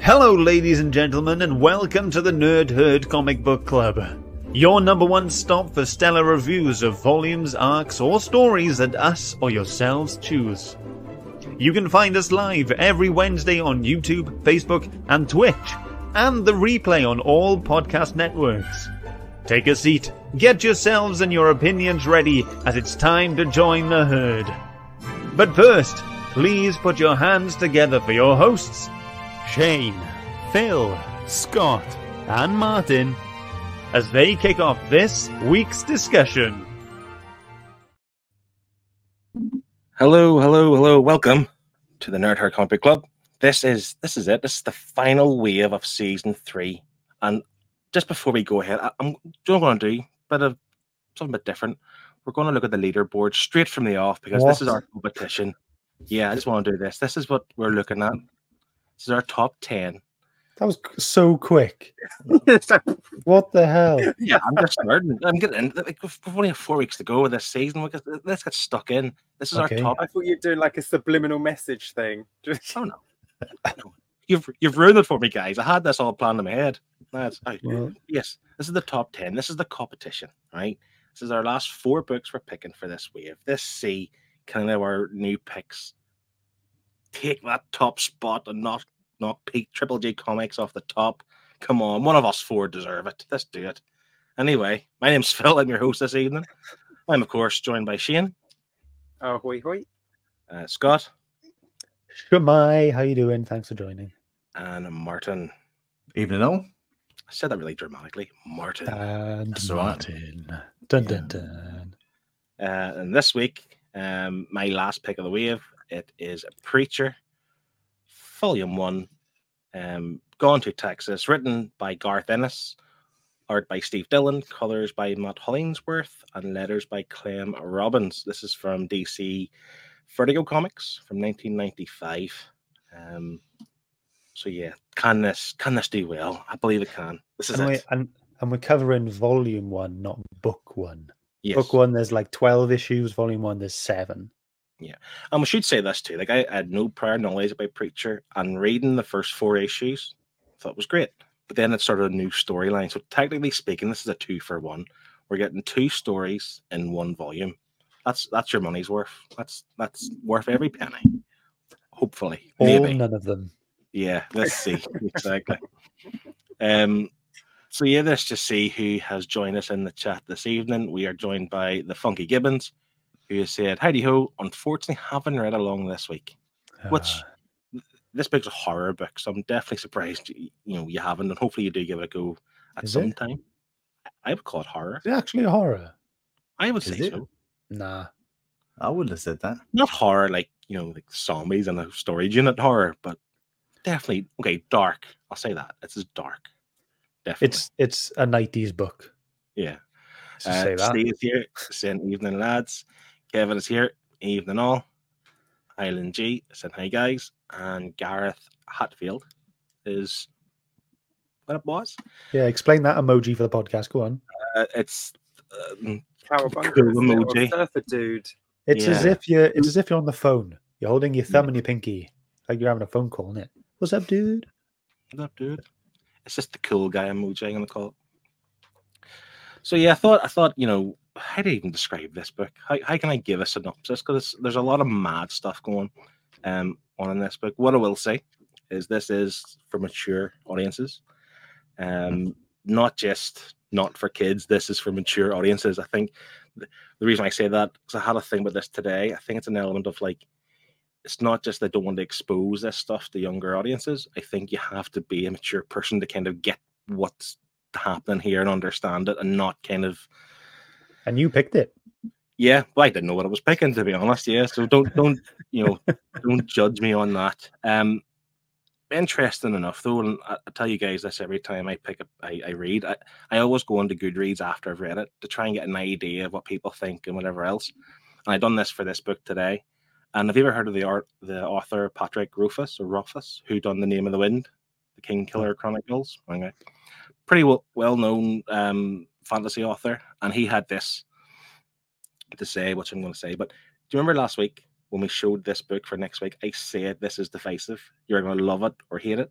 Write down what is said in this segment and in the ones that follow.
Hello ladies and gentlemen, and welcome to the Nerd Herd Comic Book Club, your number one stop for stellar reviews of volumes, arcs, or stories that us or yourselves choose. You can find us live every Wednesday on YouTube, Facebook, and Twitch, and the replay on all podcast networks. Take a seat, get yourselves and your opinions ready, as it's time to join the herd. But first, please put your hands together for your hosts, Shane, Phil, Scott, and Martin, as they kick off this week's discussion. Hello, welcome to the Nerd Herd Comic Club. This is it. This is the final wave of season 3. And just before we go ahead, I'm going to do something a bit different. We're going to look at the leaderboard straight from the off, because This is our competition. Yeah, I just want to do this. This is what we're looking at. This is our top 10. That was so quick. What the hell? Yeah, I'm just starting. I'm getting we've only got 4 weeks to go with this season. Let's get stuck in. This is our top. I thought you'd do like a subliminal message thing. Oh no. You've ruined it for me, guys. I had this all planned in my head. Yes, this is the top 10. This is the competition, right? This is our last 4 books we're picking for this wave. Let's see kind of our new picks take that top spot and not peak Triple G Comics off the top. Come on, one of us 4 deserve it. Let's do it. Anyway, my name's Phil. I'm your host this evening. I'm, of course, joined by Shane. Oh, hoi hoi. Scott. Shumai, how you doing? Thanks for joining. And Martin. Evening all. I said that really dramatically. Martin. And Martin. Right. Dun, dun, dun. And this week, my last pick of the wave, it is Preacher, Volume 1, Gone to Texas, written by Garth Ennis, art by Steve Dillon, colours by Matt Hollingsworth, and letters by Clem Robbins. This is from DC Vertigo Comics from 1995. So yeah, can this do well? I believe it can. This is it. And we're covering volume 1, not book 1. Yes. Book 1, there's like 12 issues. Volume 1, there's 7. Yeah, and we should say this too. Like, I had no prior knowledge about Preacher, and reading the first 4 issues, I thought it was great. But then it started a new storyline. So technically speaking, this is a 2-for-1. We're getting 2 stories in 1 volume. That's your money's worth. That's worth every penny. Hopefully, maybe none of them. Yeah, let's see exactly. So yeah, let's just see who has joined us in the chat this evening. We are joined by the Funky Gibbons, who said, "Howdy ho! Unfortunately, haven't read along this week." Which this book's a horror book, so I'm definitely surprised you haven't, and hopefully you do give it a go at some time. I would call it horror. Is it actually a horror? I would say so. Nah, I wouldn't have said that. Not horror like zombies and a storage unit horror, but definitely dark. I'll say that. This is dark. Definitely, it's a 90s book. Yeah. Say that. Steve is here saying evening lads. Kevin is here, evening all. Island G said hi guys, and Gareth Hatfield is what it was. Yeah, explain that emoji for the podcast. Go on. It's Cowabunga, cool emoji. Surfer dude. It's as if you're on the phone. You're holding your thumb and your pinky, like you're having a phone call, isn't it? What's up, dude? What's up, dude? It's just the cool guy emoji I'm gonna call it. So yeah, I thought how do you even describe this book? How can I give a synopsis? Because there's a lot of mad stuff going on in this book. What I will say is this is for mature audiences, not just not for kids. This is for mature audiences. I think the reason I say that, because I had a thing with this today. I think it's an element of like, it's not just they don't want to expose this stuff to younger audiences. I think you have to be a mature person to kind of get what's happening here and understand it, and not kind of. And you picked it. Yeah, well, I didn't know what I was picking, to be honest. Yeah, so don't don't judge me on that. Interesting enough though, and I tell you guys this every time I pick up, I read. I always go onto Goodreads after I've read it to try and get an idea of what people think and whatever else. And I done this for this book today. And have you ever heard of the author Patrick Rothfuss, who done The Name of the Wind, The King Killer Chronicles? Okay. Pretty well known fantasy author, and he had this to say, which I'm going to say. But do you remember last week when we showed this book for next week? I said this is divisive. You're going to love it or hate it.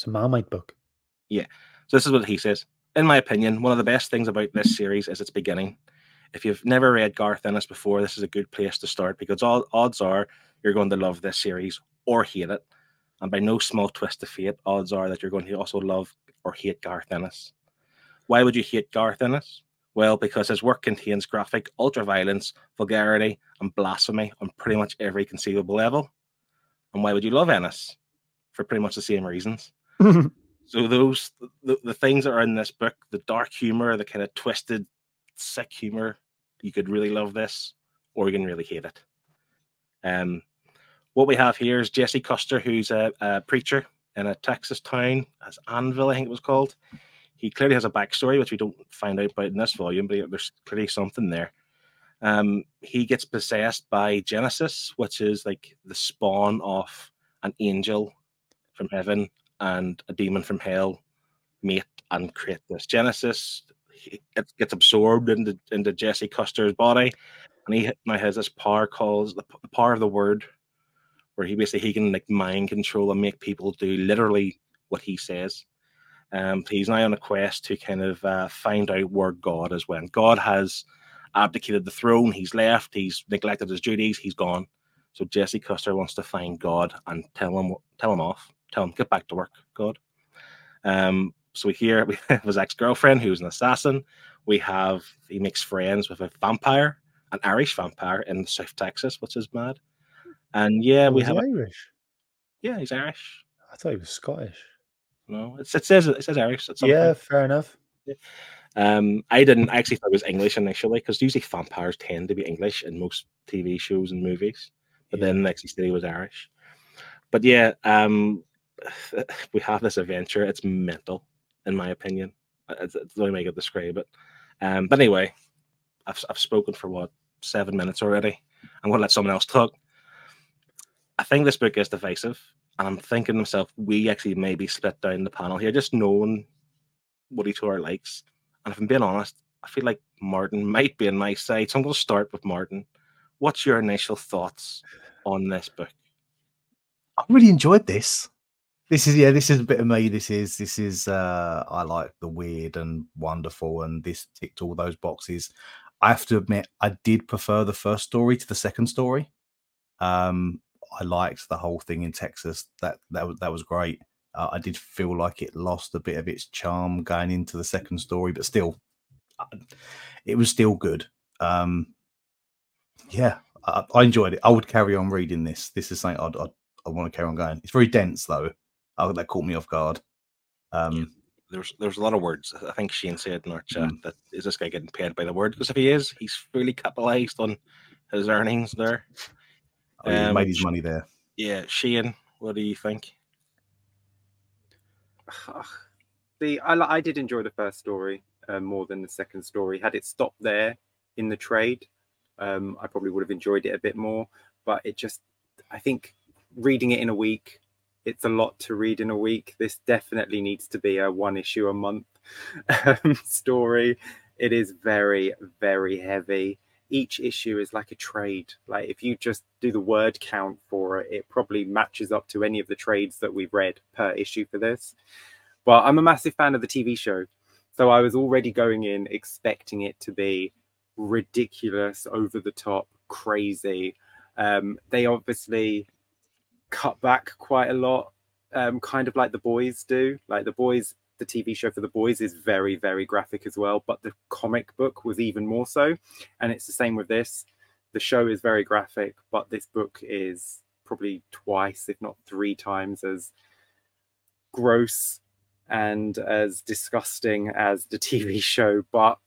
It's a Marmite book. Yeah. So this is what he says. In my opinion, one of the best things about this series is its beginning. If you've never read Garth Ennis before, this is a good place to start because all odds are you're going to love this series or hate it. And by no small twist of fate, odds are that you're going to also love or hate Garth Ennis. Why would you hate Garth Ennis? Well, because his work contains graphic ultraviolence, vulgarity, and blasphemy on pretty much every conceivable level. And why would you love Ennis? For pretty much the same reasons. So those the things that are in this book, the dark humor, the kind of twisted, sick humor, you could really love this, or you can really hate it. What we have here is Jesse Custer, who's a preacher in a Texas town, as Anvil, I think it was called. He clearly has a backstory, which we don't find out about in this volume, but there's clearly something there. He gets possessed by Genesis, which is like the spawn of an angel from heaven and a demon from hell, mate, and create this. Genesis, it gets absorbed into Jesse Custer's body, and he now has this power called the power of the word, where he can like mind control and make people do literally what he says. He's now on a quest to kind of find out where God is when. God has abdicated the throne. He's left. He's neglected his duties. He's gone. So Jesse Custer wants to find God and tell him off. Tell him, get back to work, God. So we have his ex-girlfriend, who's an assassin. He makes friends with a vampire, an Irish vampire in South Texas, which is mad. And yeah, Irish. Yeah, he's Irish. I thought he was Scottish. No, it says Irish. At some point. Fair enough. Yeah. I actually thought it was English initially because usually vampires tend to be English in most TV shows and movies, but then the next day he was Irish. But yeah, we have this adventure. It's mental, in my opinion. It's the only way I could describe it. But anyway, I've spoken for 7 minutes already. I'm going to let someone else talk. I think this book is divisive. And I'm thinking to myself, we actually maybe split down the panel here, just knowing what each other likes. And if I'm being honest, I feel like Martin might be on my side. So I'm going to start with Martin. What's your initial thoughts on this book? I really enjoyed this. This is a bit of me. This is I like the weird and wonderful, and this ticked all those boxes. I have to admit, I did prefer the first story to the second story. I liked the whole thing in Texas. That was great. I did feel like it lost a bit of its charm going into the second story, but still, it was still good. I enjoyed it. I would carry on reading this. This is something I want to carry on going. It's very dense, though. That caught me off guard. There's a lot of words. I think Shane said in our chat that is this guy getting paid by the word? Because if he is, he's fully capitalized on his earnings there. He made his money there. Yeah, Shane, what do you think? I did enjoy the first story more than the second story. Had it stopped there in the trade, I probably would have enjoyed it a bit more. But I think reading it in a week, it's a lot to read in a week. This definitely needs to be a one issue a month story. It is very, very heavy. Each issue is like a trade. Like if you just do the word count for it, it probably matches up to any of the trades that we've read per issue for this. But I'm a massive fan of the TV show. So I was already going in expecting it to be ridiculous, over the top, crazy. They obviously cut back quite a lot, kind of like The Boys do. Like The Boys, the TV show for The Boys is very, very graphic as well, but the comic book was even more so. And it's the same with this. The show is very graphic, but this book is probably twice, if not 3 times, as gross and as disgusting as the TV show. But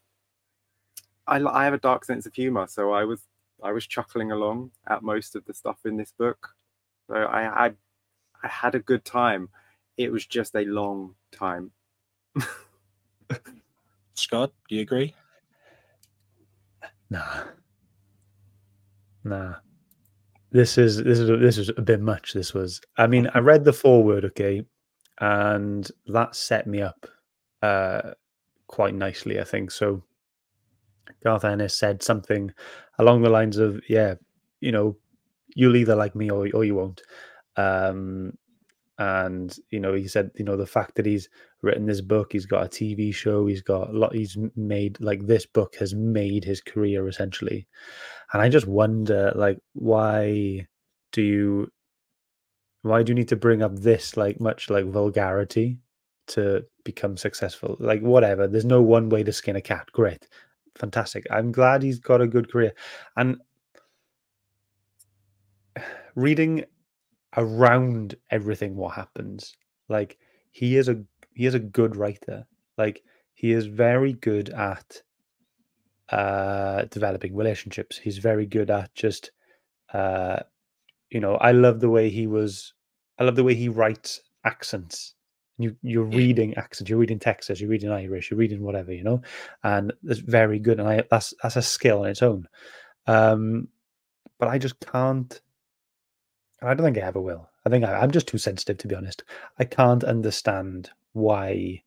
I have a dark sense of humor, so I was chuckling along at most of the stuff in this book. So I had a good time. It was just a long time. Scott, do you agree? Nah. This is a bit much. This was. I mean, I read the foreword, okay, and that set me up quite nicely, I think. So, Garth Ennis said something along the lines of, "Yeah, you know, you'll either like me or you won't." And, you know, he said, you know, the fact that he's written this book, he's got a TV show, he's got a lot, he's made, like, this book has made his career essentially. And I just wonder, like, why do you need to bring up this, like, much, like, vulgarity to become successful? Like, whatever, there's no one way to skin a cat. Great, fantastic. I'm glad he's got a good career. And reading around everything what happens, like, he is a good writer. Like, he is very good at developing relationships. He's very good at just you know, I love the way he writes accents. You're reading accents, you're reading Texas, you're reading Irish, you're reading whatever, you know, and that's very good. And that's a skill on its own. But I just can't, and I don't think I ever will. I think I'm just too sensitive, to be honest. I can't understand why,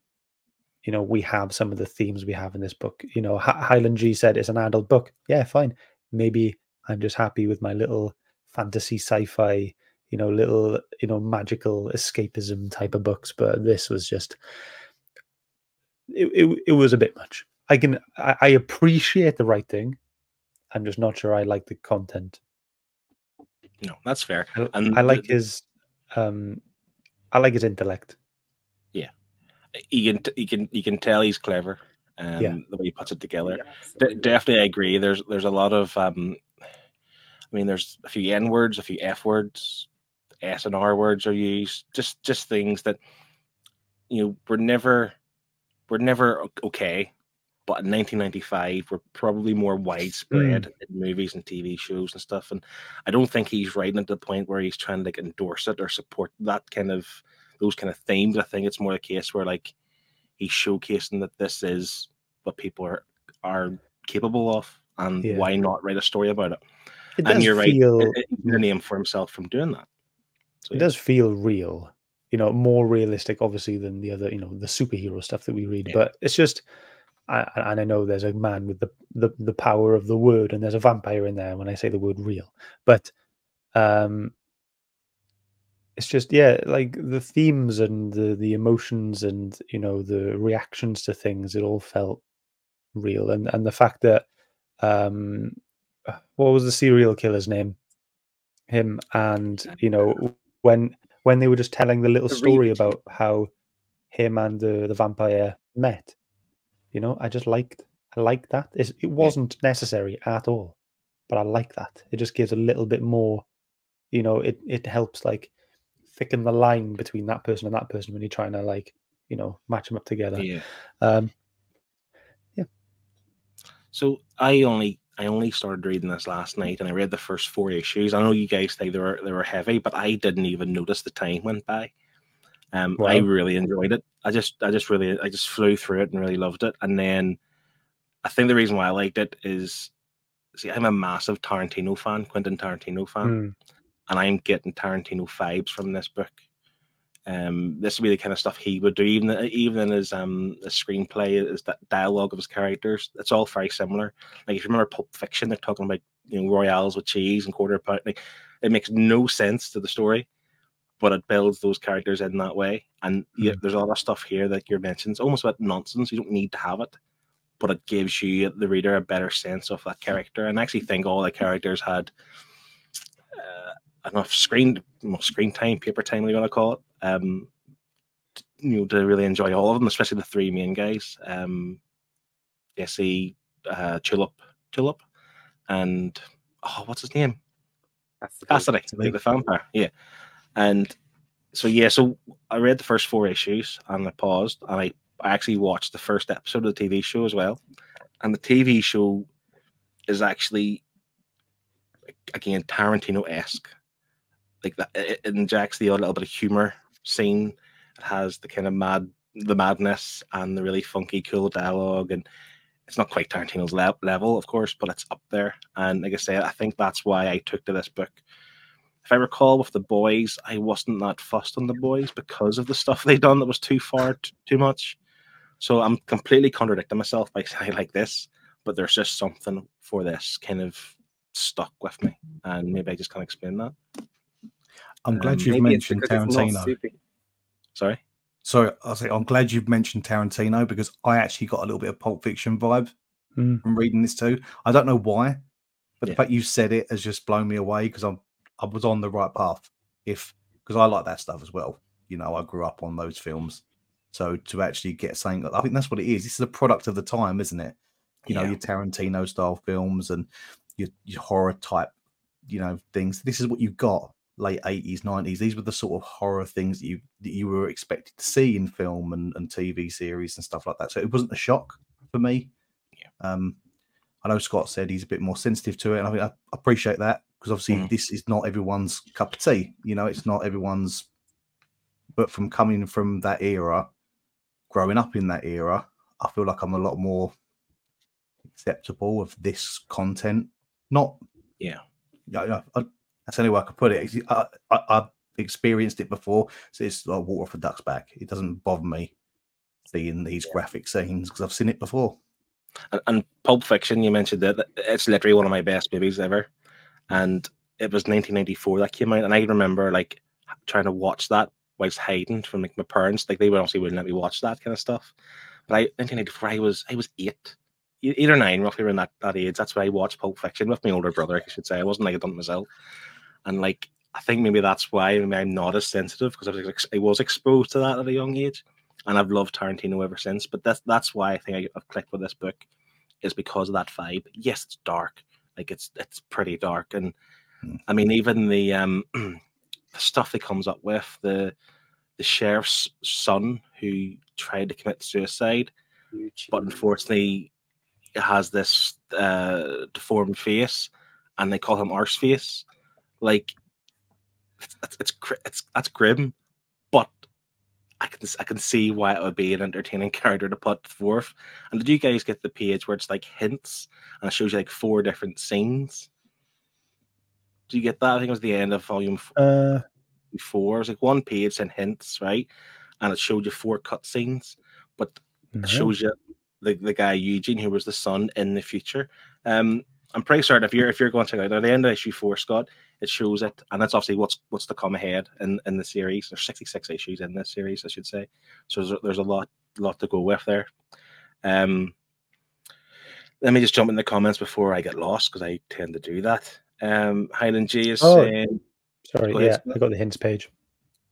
you know, we have some of the themes we have in this book. You know, Highland G said it's an adult book. Yeah, fine. Maybe I'm just happy with my little fantasy sci-fi, you know, little, you know, magical escapism type of books, but this was just, it was a bit much. I appreciate the writing. I'm just not sure I like the content. No, that's fair. And I like his intellect. Yeah, you can tell he's clever. The way he puts it together. Yeah, definitely, I agree. There's a lot of I mean, there's a few N words, a few F words, S and R words are used. Just things that, you know, were never okay, but in 1995 were probably more widespread in movies and TV shows and stuff. And I don't think he's writing at the point where he's trying to, like, endorse it or support that kind of, those kind of themes. I think it's more the case where, like, he's showcasing that this is what people are capable of, and why not write a story about it. It name for himself from doing that. So, it does feel real, you know, more realistic, obviously, than the other, you know, the superhero stuff that we read. Yeah. But it's just, and I know there's a man with the power of the word, and there's a vampire in there when I say the word real. But it's just, yeah, like the themes and the emotions and, you know, the reactions to things, it all felt real. And the fact that, what was the serial killer's name? Him. And, you know, when they were just telling the little story about how him and the vampire met, you know, I liked that. It wasn't necessary at all, but I like that. It just gives a little bit more, you know, it helps, like, thicken the line between that person and that person when you're trying to, like, you know, match them up together. Yeah. So I only started reading this last night, and I read the first 4 issues. I know you guys think they were heavy, but I didn't even notice the time went by. Wow. I really enjoyed it. I just flew through it and really loved it. And then I think the reason why I liked it is, see, I'm a massive Tarantino fan, Quentin Tarantino fan, and I'm getting Tarantino vibes from this book. This would be the kind of stuff he would do, even in his the screenplay, is that dialogue of his characters. It's all very similar. Like, if you remember Pulp Fiction, they're talking about, you know, royales with cheese and quarter pound. Like, it makes no sense to the story, but it builds those characters in that way. And there's a lot of stuff here that you're mentioning. It's almost about nonsense. You don't need to have it, but it gives you, the reader, a better sense of that character. And I actually think all the characters had enough screen time, paper time, what you want to call it, you know, to really enjoy all of them, especially the 3 main guys, Jesse, Tulip, and what's his name? Cassidy, the vampire. Yeah. And so I read the first 4 issues, and I paused, and I actually watched the first episode of the TV show as well. And the TV show is actually, again, Tarantino-esque. Like, that, it injects the odd little bit of humor scene. It has the kind of madness and the really funky, cool dialogue, and it's not quite Tarantino's level, of course, but it's up there. And like I said, I think that's why I took to this book. If I recall, with The Boys, I wasn't that fussed on The Boys because of the stuff they'd done that was too far, too much. So I'm completely contradicting myself by saying like this, but there's just something for this kind of stuck with me, and maybe I just can't explain that. I'm glad you've mentioned Tarantino. Sorry? Sorry, I'll say I'm glad you've mentioned Tarantino, because I actually got a little bit of Pulp Fiction vibe from reading this too. I don't know why, but the fact you said it has just blown me away, because I was on the right path. Because I like that stuff as well. You know, I grew up on those films. So to actually get something, I think that's what it is. This is a product of the time, isn't it? You know, your Tarantino style films and your horror type, you know, things. This is what you got late 80s, 90s. These were the sort of horror things that you were expected to see in film and TV series and stuff like that. So it wasn't a shock for me. Yeah. I know Scott said he's a bit more sensitive to it, and I think I appreciate that, because obviously this is not everyone's cup of tea. You know, it's not everyone's, but from coming from that era, growing up in that era, I feel like I'm a lot more acceptable of this content. That's the only way I could put it. I've experienced it before, so it's like water off a duck's back. It doesn't bother me seeing these graphic scenes, because I've seen it before. And Pulp Fiction, you mentioned that, it's literally one of my best movies ever. And it was 1994 that came out, and I remember like trying to watch that whilst hiding from like my parents. Like they obviously wouldn't let me watch that kind of stuff. But 1994, I was 8 or 9, roughly around that age. That's when I watched Pulp Fiction with my older brother, I should say. I wasn't like done it myself. And like, I think maybe that's why I'm not as sensitive, because I was exposed to that at a young age, and I've loved Tarantino ever since. But that's why I think I've clicked with this book, is because of that vibe. Yes, it's dark, like it's pretty dark, and I mean even the stuff he comes up with, the sheriff's son who tried to commit suicide, but unfortunately it has this deformed face, and they call him Arseface. Like, that's grim, but I can see why it would be an entertaining character to put forth. And did you guys get the page where it's like hints and it shows you like 4 different scenes? Do you get that? I think it was the end of volume 4. It's like one page and hints, right? And it showed you 4 cutscenes, but it shows you the guy Eugene, who was the son, in the future. I'm pretty certain if you're going to check it out at the end of issue 4, Scott, it shows it, and that's obviously what's to come ahead in the series. There's 66 issues in this series, I should say. So there's a lot to go with there. Let me just jump in the comments before I get lost, because I tend to do that. Highland G is saying, sorry, I got the hints page.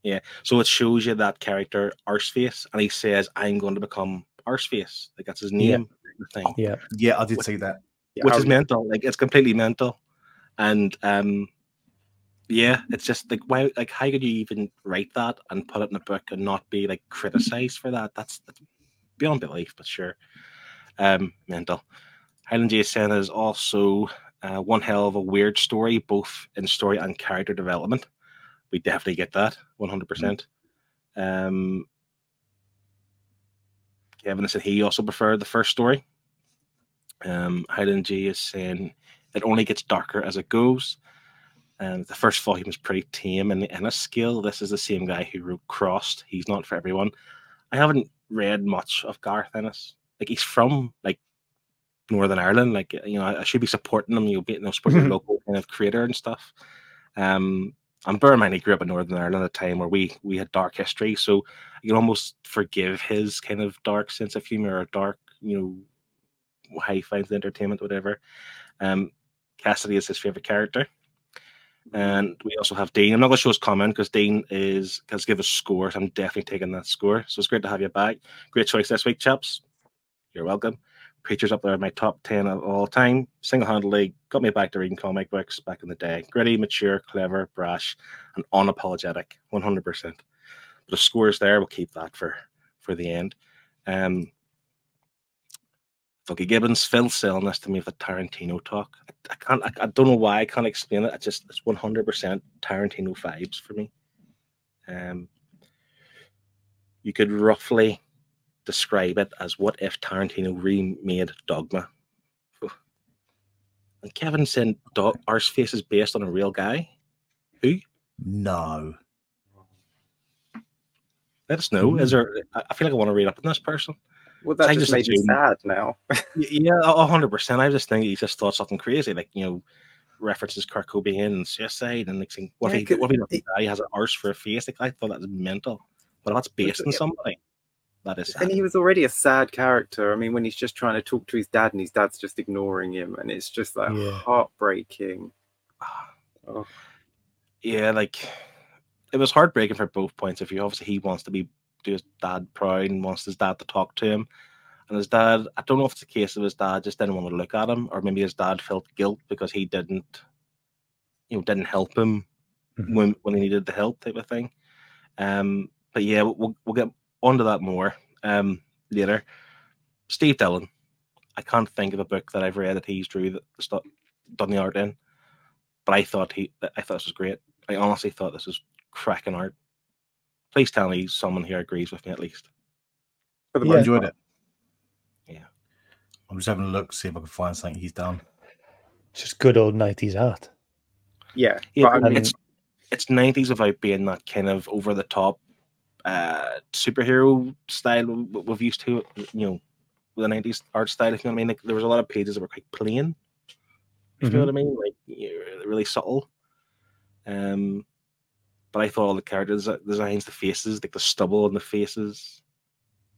Yeah, so it shows you that character Arseface, and he says, "I'm going to become Arseface." Like that's his name. Yeah, I did see that. Which is mental. Like it's completely mental. And it's just like, why? Like, how could you even write that and put it in a book and not be like criticized for that? That's beyond belief. But sure, mental. Highland J Sen is also one hell of a weird story, both in story and character development. We definitely get that 100%. Kevin said he also preferred the first story. Highland G is saying it only gets darker as it goes. The first volume is pretty tame in the Ennis scale. This is the same guy who wrote Crossed. He's not for everyone. I haven't read much of Garth Ennis. Like he's from like Northern Ireland. Like you know, I should be supporting him. You'll be supporting your local kind of creator and stuff. And bear in mind, he grew up in Northern Ireland at a time where we had dark history, so you can almost forgive his kind of dark sense of humor or dark, you know, how he finds the entertainment, whatever. Cassidy is his favorite character, and we also have Dean. I'm not going to show his comment because Dean has given us scores. So I'm definitely taking that score. So it's great to have you back. Great choice this week, chaps. You're welcome. Preacher's up there in my top 10 of all time. Single-handedly got me back to reading comic books back in the day. Gritty, mature, clever, brash, and unapologetic. 100%. The score's there. We'll keep that for the end. Fucky Gibbons, Phil selling this to me with a Tarantino talk. I don't know why I can't explain it. It's 100% Tarantino vibes for me. You could roughly describe it as what if Tarantino remade Dogma. And Kevin said Arseface is based on a real guy. Who? No. Let us know. Is there? I feel like I want to read up on this person. Well, that just made me sad now. 100%. I was just thinking he just thought something crazy, like, you know, references Kurt Cobain and suicide, and like, what if he has an arse for a face? Like, I thought that was mental. But that's based on somebody. That is sad. And he was already a sad character. I mean, when he's just trying to talk to his dad and his dad's just ignoring him, and it's just like heartbreaking. Oh. Yeah, like it was heartbreaking for both points of view. Obviously, he wants to do his dad proud and wants his dad to talk to him. And his dad, I don't know if it's a case of his dad just didn't want to look at him, or maybe his dad felt guilt because he didn't help him when he needed the help, type of thing. But yeah, we'll get onto that more later. Steve Dillon, I can't think of a book that I've read that he's drew that done the art in, but I thought this was great. I honestly thought this was cracking art. Please tell me someone here agrees with me at least. I enjoyed it. Yeah, I'm just having a look, see if I can find something he's done. Just good old 90s art. Yeah, but I mean, it's 90s without being that kind of over the top superhero style we've used to, you know, with the 90s art style. If you know what I mean, like, there was a lot of pages that were quite plain. If you know what I mean, like, really subtle. But I thought all the characters, designs, the faces, like the stubble on the faces,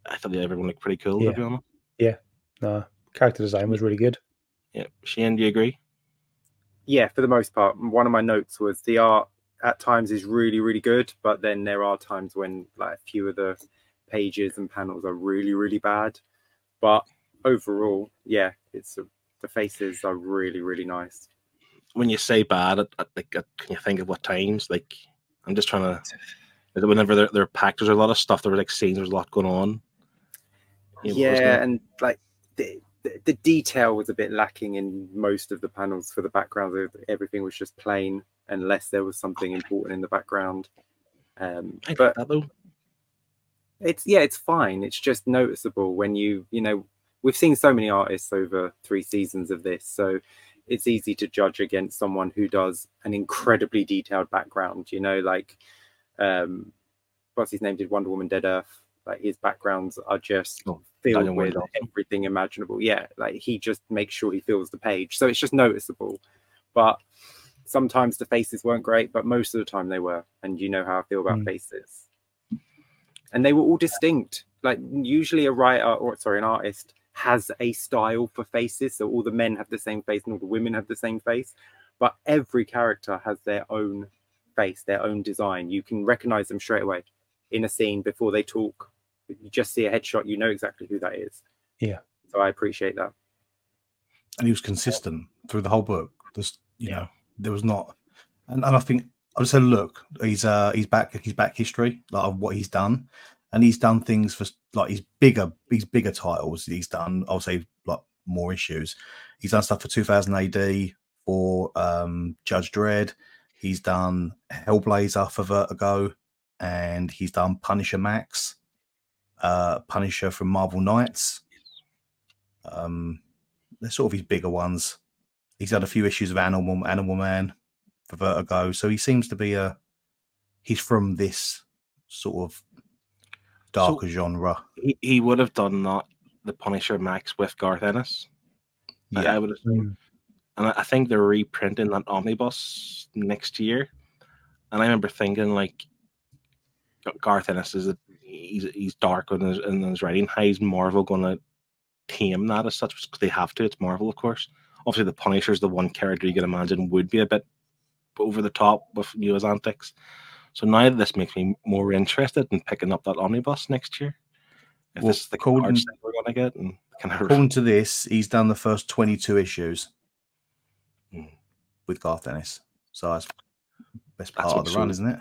I thought everyone looked pretty cool. Yeah. To be honest. Yeah, no, character design was really good. Yeah, Shane, do you agree? Yeah, for the most part. One of my notes was the art at times is really, really good, but then there are times when like a few of the pages and panels are really, really bad. But overall, yeah, it's the faces are really, really nice. When you say bad, can you think of what times? Like, I'm just trying to. Whenever they're packed, there's a lot of stuff. There were like scenes. There's a lot going on. Yeah, and like the detail was a bit lacking in most of the panels for the background. Everything was just plain, unless there was something important in the background. But that though, it's fine. It's just noticeable when you know we've seen so many artists over 3 seasons of this, so it's easy to judge against someone who does an incredibly detailed background. You know, like what's his name did Wonder Woman Dead Earth. Like, his backgrounds are just filled with everything imaginable. Yeah, like he just makes sure he fills the page, so it's just noticeable. But sometimes the faces weren't great, but most of the time they were. And you know how I feel about faces. And they were all distinct. Like, usually an artist has a style for faces, so all the men have the same face and all the women have the same face. But every character has their own face, their own design. You can recognize them straight away in a scene before they talk. You just see a headshot, you know exactly who that is. Yeah. So I appreciate that. And he was consistent through the whole book. Just, you know, there was not... And I think, I just said, look, he's back history, like, of what he's done. And he's done things for, like, his bigger titles. He's done, I'll say, like, more issues. He's done stuff for 2000 AD or Judge Dredd. He's done Hellblazer for Vertigo. And he's done Punisher Max. Punisher from Marvel Knights. They're sort of his bigger ones. He's had a few issues of Animal Man for Vertigo. So he seems to be he's from this sort of darker genre. He would have done the Punisher Max with Garth Ennis. Yeah. I would assume. And I think they're reprinting that omnibus next year. And I remember thinking, like, Garth Ennis he's dark in his writing. How is Marvel going to tame that as such? Because they have to. It's Marvel, of course. Obviously, the Punisher is the one character you can imagine would be a bit over the top with his antics. So now this makes me more interested in picking up that omnibus next year. If this is the cards that we're going to get, and according to this, he's done the first 22 issues with Garth Ennis. So that's the best part of the run, isn't it?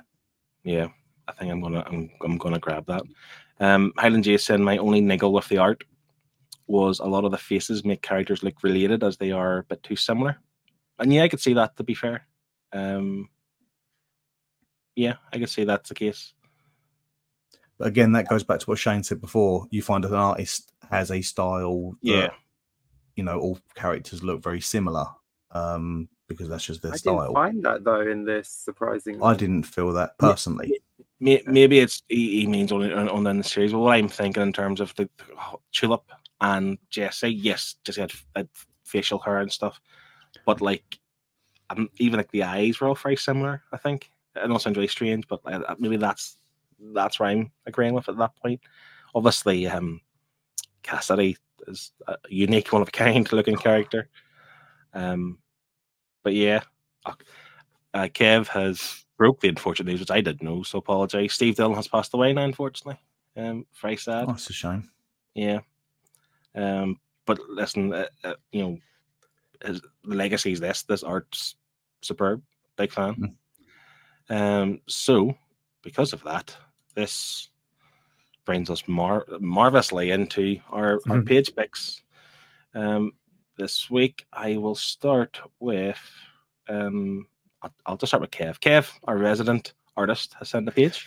Yeah. I think I'm gonna grab that. Highland J said my only niggle with the art was a lot of the faces make characters look related as they are a bit too similar. And yeah, I could see that, to be fair. I could see that's the case. But again, that goes back to what Shane said before. You find that an artist has a style that, you know, all characters look very similar. Because that's just their style. I didn't find that, though, in this, surprisingly. I didn't feel that personally. Maybe it's he means only in the series. But what I'm thinking in terms of the Tulip and Jesse had facial hair and stuff, but like even like the eyes were all very similar, I think. I know it sounds really strange, but maybe that's where I'm agreeing with at that point. Obviously, Cassidy is a unique, one of a kind looking character. But yeah, Kev has broke the unfortunate news, which I didn't know, so apologize. Steve Dillon has passed away now, unfortunately. Very sad. Oh, it's a shame. Yeah. But listen, you know, his legacy is this art's superb. Big fan. Mm-hmm. So, because of that, this brings us marvelously into our page picks. This week, I will start with... I'll just start with Kev. Kev, our resident artist, has sent a page.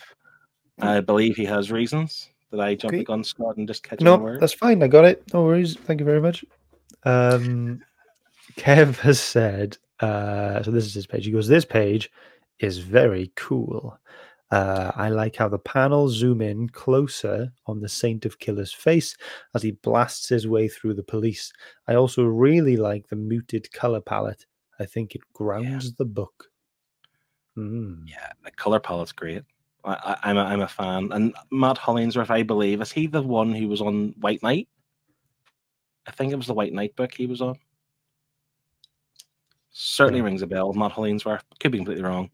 I believe he has reasons. Did I jump the gun, Scott, and just catch on the word? That's fine. I got it. No worries. Thank you very much. Kev has said, so this is his page. He goes, this page is very cool. I like how the panels zoom in closer on the Saint of Killer's face as he blasts his way through the police. I also really like the muted color palette. I think it grounds the book. Mm. Yeah, the color palette's great. I'm a fan. And Matt Hollingsworth, I believe, is he the one who was on White Knight? I think it was the White Knight book he was on. Certainly rings a bell. Matt Hollingsworth, could be completely wrong,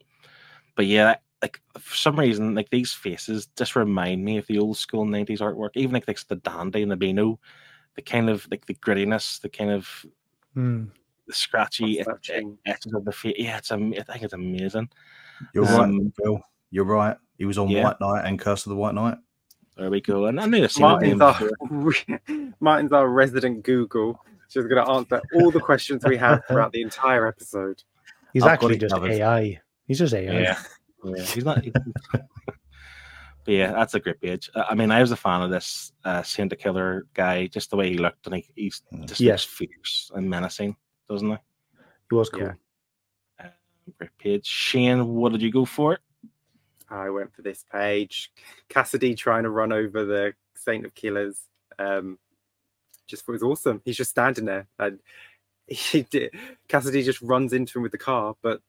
but yeah, like for some reason, like these faces just remind me of the old school '90s artwork. Even like the Dandy and the Beano, the kind of like the grittiness, the kind of the scratchy edges of the face. Yeah, I think it's amazing. You're right, Bill. You're right. He was on White Knight and Curse of the White Knight. There we go. And I knew Martin's our resident Google. She's going to answer all the questions we have throughout the entire episode. He's actually just AI. He's just AI. Yeah. He's not. But yeah, that's a great page. I mean, I was a fan of this Saint of Killer guy. Just the way he looked, and he's just fierce and menacing, doesn't he? He was cool. Yeah. Great page. Shane, what did you go for? I went for this page. Cassidy trying to run over the Saint of Killers. Just thought it was awesome. He's just standing there, and Cassidy just runs into him with the car, but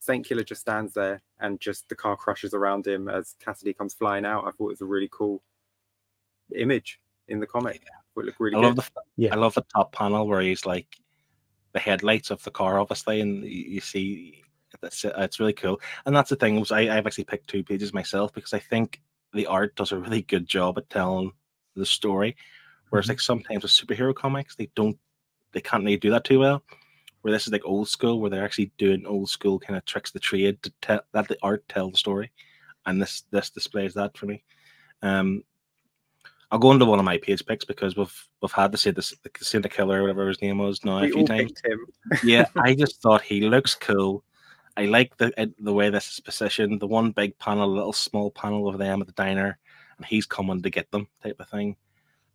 Saint Killer just stands there, and just the car crushes around him as Cassidy comes flying out. I thought it was a really cool image in the comic. It looked really good. I love the top panel where he's like the headlights of the car, obviously, and you see it's really cool. And that's the thing was I've actually picked two pages myself because I think the art does a really good job at telling the story. Whereas like sometimes with superhero comics, they can't really do that too well. Where this is like old school, where they're actually doing old school kind of tricks of the trade to tell that the art tell the story, and this displays that for me. I'll go into one of my page picks because we've had to say this the Saint of Killer, whatever his name was, now a few times. Yeah, I just thought he looks cool. I like the way this is positioned. The one big panel, a little small panel of them at the diner, and he's coming to get them type of thing.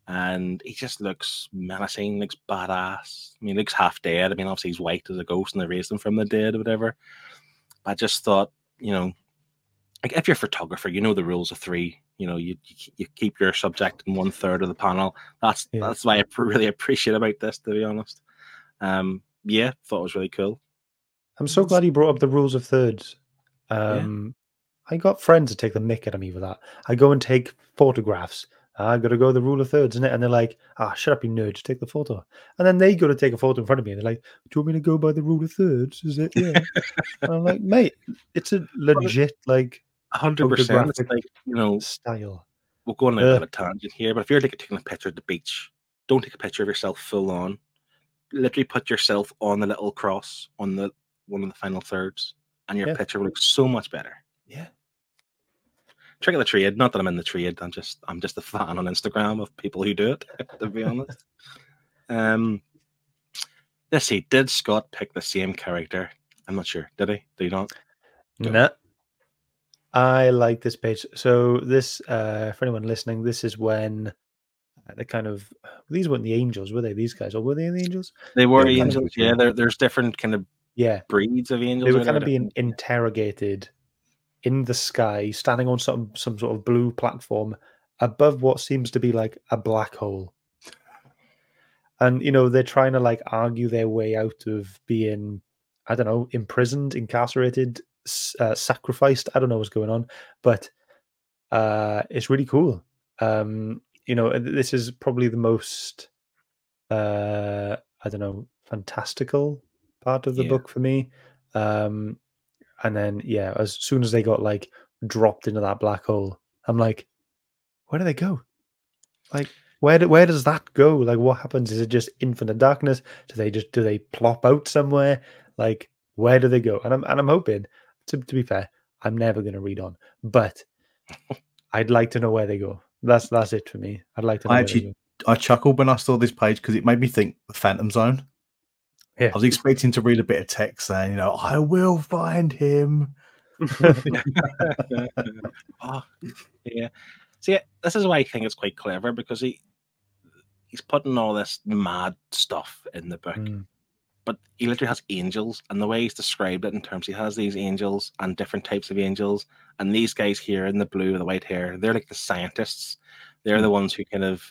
And he just looks menacing, looks badass. I mean, he looks half dead. I mean, obviously he's white as a ghost and they raised him from the dead or whatever. But I just thought, you know, like if you're a photographer, you know the rules of three. You know, you keep your subject in 1/3 of the panel. That's why I really appreciate about this, to be honest. Thought it was really cool. I'm so glad you brought up the rules of thirds. I got friends that take the mick at me for that. I go and take photographs. I've got to go the rule of thirds, innit? And they're like, shut up, you nerd, just take the photo. And then they go to take a photo in front of me, and they're like, do you want me to go by the rule of thirds? Is it? Yeah. And I'm like, mate, it's a legit, like, 100%. It's like, you know, style. We'll go on a bit of a tangent here, but if you're taking a picture at the beach, don't take a picture of yourself full on. Literally put yourself on the little cross on the one of the final thirds, and your picture will look so much better. Yeah. Trick of the trade. Not that I'm in the trade. I'm just a fan on Instagram of people who do it. To be honest, let's see. Did Scott pick the same character? I'm not sure. Did he? Do you not? No. Nah. I like this page. So this, for anyone listening, this is when the kind of these weren't the angels, were they? These guys, or were they the angels? They were the angels. Yeah. There's different kind of breeds of angels. They were kind of being interrogated in the sky, standing on some sort of blue platform above what seems to be like a black hole. And, you know, they're trying to like argue their way out of being I don't know, imprisoned, incarcerated, sacrificed. I don't know what's going on, but it's really cool. You know, this is probably the most, I don't know, fantastical part of the book for me. And then, yeah, as soon as they got like dropped into that black hole, I'm like, where do they go? Like, where does that go? Like, what happens? Is it just infinite darkness? Do they plop out somewhere? Like, where do they go? And I'm hoping, to be fair, I'm never going to read on, but I'd like to know where they go. That's it for me. I'd like to know. I chuckled when I saw this page because it made me think the Phantom Zone. Yeah. I was expecting to read a bit of text saying, you know, I will find him. Yeah. So yeah, this is why I think it's quite clever, because he's putting all this mad stuff in the book. But he literally has angels, and the way he's described it in terms, he has these angels and different types of angels, and these guys here in the blue and the white hair, they're like the scientists. They're the ones who kind of,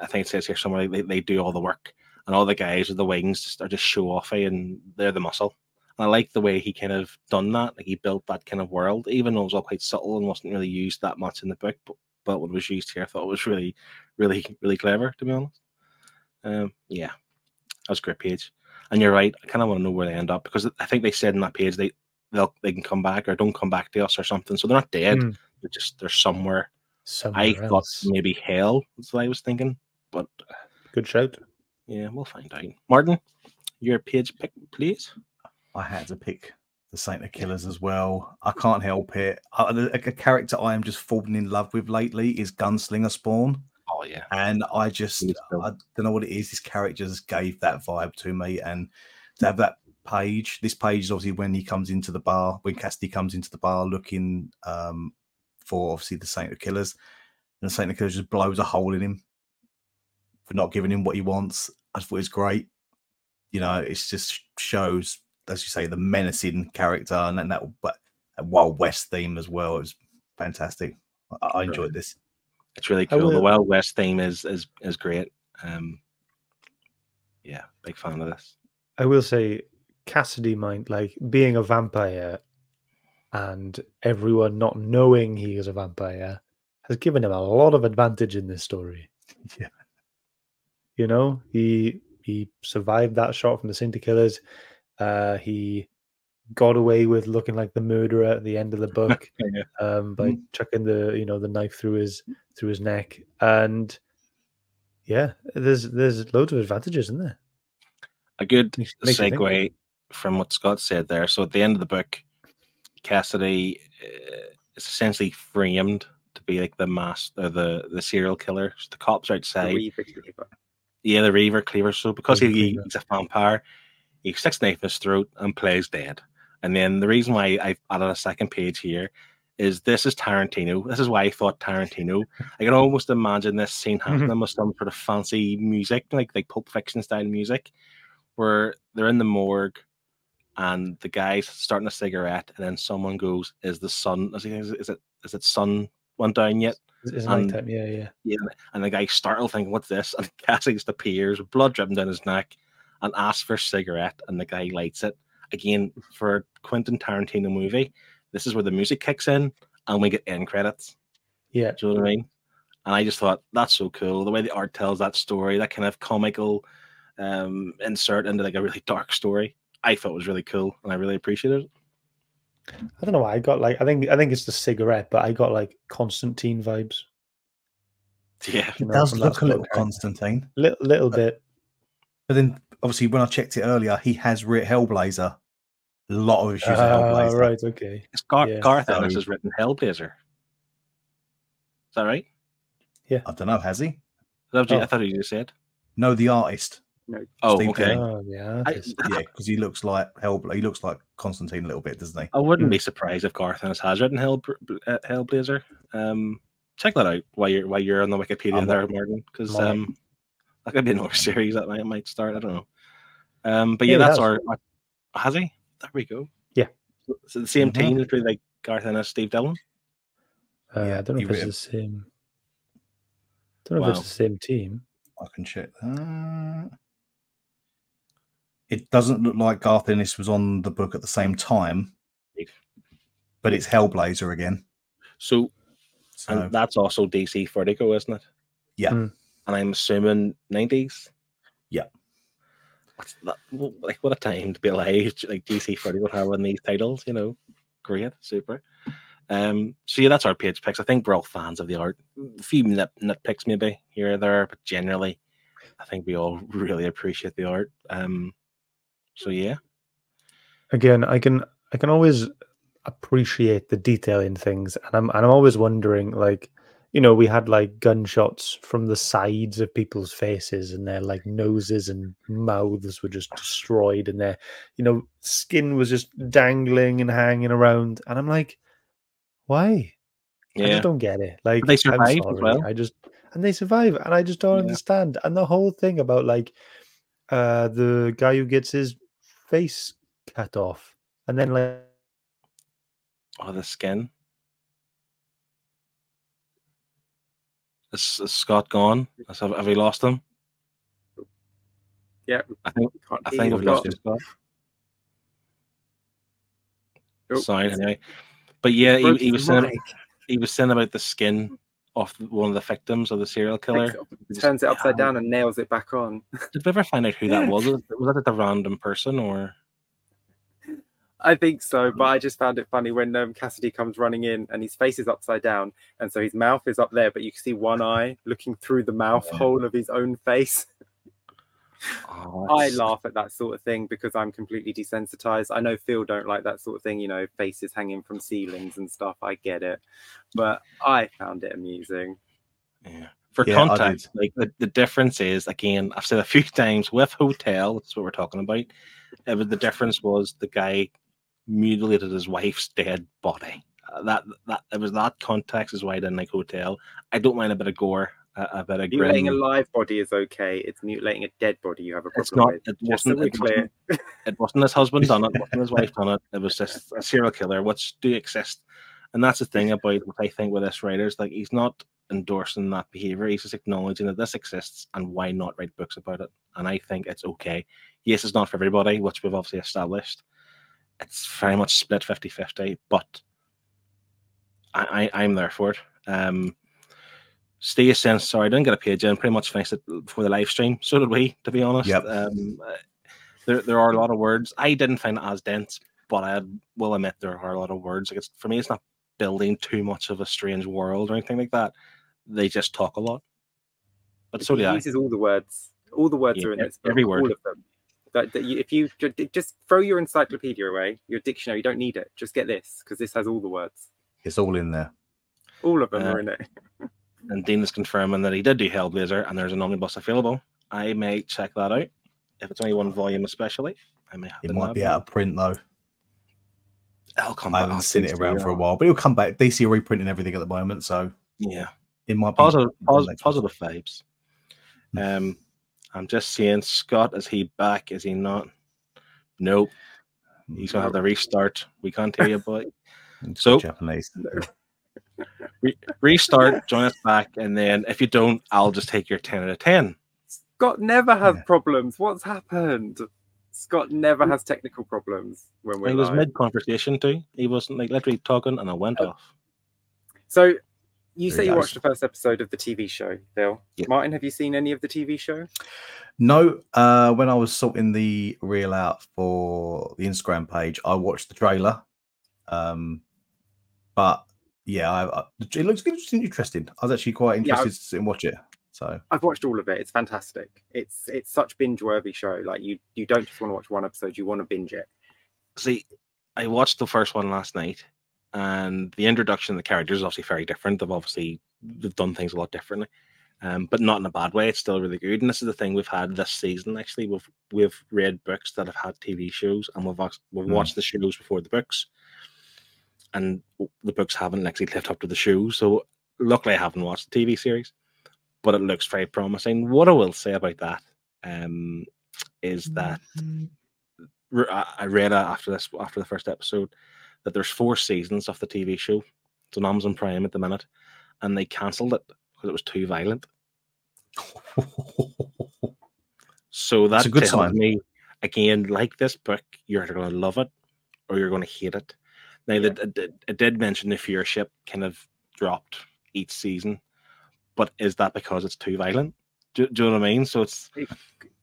I think it says here somewhere, they do all the work, and all the guys with the wings are just show-offy, and they're the muscle. And I like the way he kind of done that, like he built that kind of world, even though it was all quite subtle and wasn't really used that much in the book, but what was used here, I thought it was really, really, really clever, to be honest. Yeah, that was a great page. And you're right, I kind of want to know where they end up, because I think they said in that page they can come back or don't come back to us or something. So they're not dead. They're somewhere. I thought maybe hell is what I was thinking. But good shout. Yeah, we'll find out. Martin, your page pick, please. I had to pick the Saint of Killers as well. I can't help it. A character I am just falling in love with lately is Gunslinger Spawn. Oh yeah, and I don't know what it is. This character just gave that vibe to me, and to have that page. This page is obviously when he comes into the bar, when Cassidy comes into the bar looking for obviously the Saint of Killers, and the Saint of Killers just blows a hole in him for not giving him what he wants. I thought it was great. You know, it just shows, as you say, the menacing character, and then that, but a Wild West theme as well. It was fantastic. I enjoyed this. It's really cool. The Wild West theme is great. Yeah, big fan of this. I will say, Cassidy, mind, like being a vampire and everyone not knowing he is a vampire has given him a lot of advantage in this story. Yeah, you know, he survived that shot from the Saint of Killers. He got away with looking like the murderer at the end of the book by chucking the knife through his neck, and yeah, there's loads of advantages in there. A good segue from what Scott said there. So at the end of the book, Cassidy is essentially framed to be like the master, the serial killer. So the cops outside. The Reaver Cleaver. So because he's a vampire, he sticks a knife in his throat and plays dead. And then the reason why I've added a second page here is this is Tarantino. This is why I thought Tarantino. I can almost imagine this scene happening with some sort of fancy music, like Pulp Fiction style music, where they're in the morgue and the guy's starting a cigarette, and then someone goes, "Is the sun? Is it sun went down yet?" It's nighttime. Yeah. And the guy's startled, thinking, "What's this?" And Cassie just appears, blood dripping down his neck, and asks for a cigarette, and the guy lights it. Again, for a Quentin Tarantino movie, this is where the music kicks in, and we get end credits. Yeah. Do you know what I mean? And I just thought, that's so cool. The way the art tells that story, that kind of comical insert into like a really dark story, I thought was really cool, and I really appreciated it. I don't know why I got like, I think it's the cigarette, but I got like Constantine vibes. Yeah. It does look a little Constantine. Little bit. But then, obviously, when I checked it earlier, he has written Hellblazer. A lot of issues in Hellblazer. Right, okay. Garth Ennis has written Hellblazer. Is that right? Yeah. I don't know. Has he? I thought he just said. No, the artist. No. Oh, Steve okay. Oh, yeah, because he looks like Hellblazer. He looks like Constantine a little bit, doesn't he? I wouldn't be surprised if Garth Ennis has written Hellblazer. Check that out while you're on the Wikipedia there, Martin, because that could be another series that might start. I don't know. But yeah, that's our... Has he? There we go. Yeah. So the same team, literally, like Garth Ennis, Steve Dillon? I don't know if it's the same... I don't know if it's the same team. I can check that. It doesn't look like Garth Ennis was on the book at the same time, but it's Hellblazer again. So and that's also DC Vertigo, isn't it? Yeah. Mm. And I'm assuming 90s? Yeah. Like, what a time to be alive. Like, DC Vertigo having these titles, you know. Great, super. So yeah, that's our page picks. I think we're all fans of the art. A few nitpicks maybe here or there, but generally I think we all really appreciate the art. So yeah. Again, I can always appreciate the detail in things, and I'm always wondering, like, you know, we had like gunshots from the sides of people's faces, and their like noses and mouths were just destroyed, and their, you know, skin was just dangling and hanging around, and I'm like, why? Yeah. I just don't get it. Like, they survived as well. I just don't understand. And the whole thing about like the guy who gets his face cut off, and then like. Oh, the skin. Is Scott gone? Have we lost him? Yeah. I think I've lost him. Nope. Sorry, anyway. But yeah, he was saying about the skin off one of the victims of the serial killer. Turns it upside down and nails it back on. Did we ever find out who that was? Was that the random person or... I think so, but I just found it funny when Cassidy comes running in and his face is upside down, and so his mouth is up there, but you can see one eye looking through the mouth hole of his own face. Oh, I laugh at that sort of thing because I'm completely desensitized. I know Phil don't like that sort of thing, you know, faces hanging from ceilings and stuff. I get it, but I found it amusing. Yeah. For context, like the difference is, again, I've said a few times with Hotel, that's what we're talking about. The difference was the guy mutilated his wife's dead body. That it was that context is why I didn't like Hotel. I don't mind a bit of gore, a bit of grim. Mutilating a live body is okay. It's mutilating a dead body you have a problem with. It wasn't his husband done it. It wasn't his wife done it. It was just a serial killer, which do exist. And that's the thing about what I think with this writer is like he's not endorsing that behavior. He's just acknowledging that this exists and why not write books about it. And I think it's okay. Yes, it's not for everybody, which we've obviously established. It's very much split 50-50, but I'm there for it. Stay since, sorry, I didn't get a page in. Pretty much finished it before the live stream. So did we, to be honest. Yep. There are a lot of words. I didn't find it as dense, but I will admit there are a lot of words. Like, for me, it's not building too much of a strange world or anything like that. They just talk a lot. But so do I. He uses all the words. All the words are in this book. Every word. All of them. If you just throw your encyclopedia away, your dictionary, you don't need it. Just get this, because this has all the words. It's all in there. All of them are in it. And Dean is confirming that he did do Hellblazer, and there's an omnibus available. I may check that out. If it's only one volume especially. I may have it might be out of print, though. It'll come back. I haven't seen it around for a while, but it'll come back. DC are reprinting everything at the moment, so... Yeah. It might be... Positive vibes. I'm just seeing Scott, is he back? Is he not? Nope. He's going to have to restart. We can't tell you, boy. So, Japanese. Restart, join us back, and then if you don't, I'll just take your 10 out of 10. Scott never has problems. What's happened? Scott never has technical problems. When we're was mid-conversation too. He wasn't like literally talking, and I went off. So... You say you watched the first episode of the TV show, Phil. Yep. Martin, have you seen any of the TV show? No. When I was sorting the reel out for the Instagram page, I watched the trailer. But yeah, it looks interesting. I was actually quite interested to sit and watch it. So I've watched all of it. It's fantastic. It's such binge-worthy show. Like you don't just want to watch one episode. You want to binge it. See, I watched the first one last night. And the introduction of the characters is obviously very different. They've done things a lot differently, but not in a bad way. It's still really good. And this is the thing we've had this season. Actually, we've read books that have had TV shows, and we've watched the shows before the books, and the books haven't actually lived up to the shows. So luckily, I haven't watched the TV series, but it looks very promising. What I will say about that is that I read after the first episode. That there's 4 seasons of the TV show. It's on Amazon Prime at the minute, and they cancelled it because it was too violent. So that tells me Again, like this book, you're either going to love it or you're going to hate it. Now, it did mention the viewership kind of dropped each season, but is that because it's too violent? Do you know what I mean? So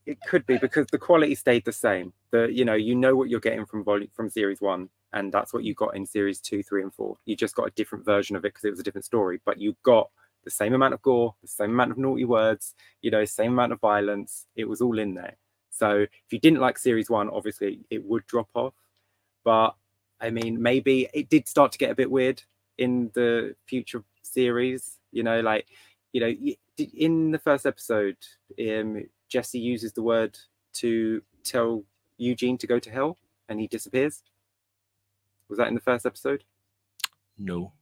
it could be because the quality stayed the same. You know what you're getting from series one, and that's what you got in series 2, 3, and 4. You just got a different version of it because it was a different story, but you got the same amount of gore, the same amount of naughty words, same amount of violence. It was all in there. So if you didn't like series one, obviously it would drop off. But I mean, maybe it did start to get a bit weird in the future series. In the first episode, Jesse uses the word to tell Eugene to go to hell, and he disappears. Was that in the first episode? No.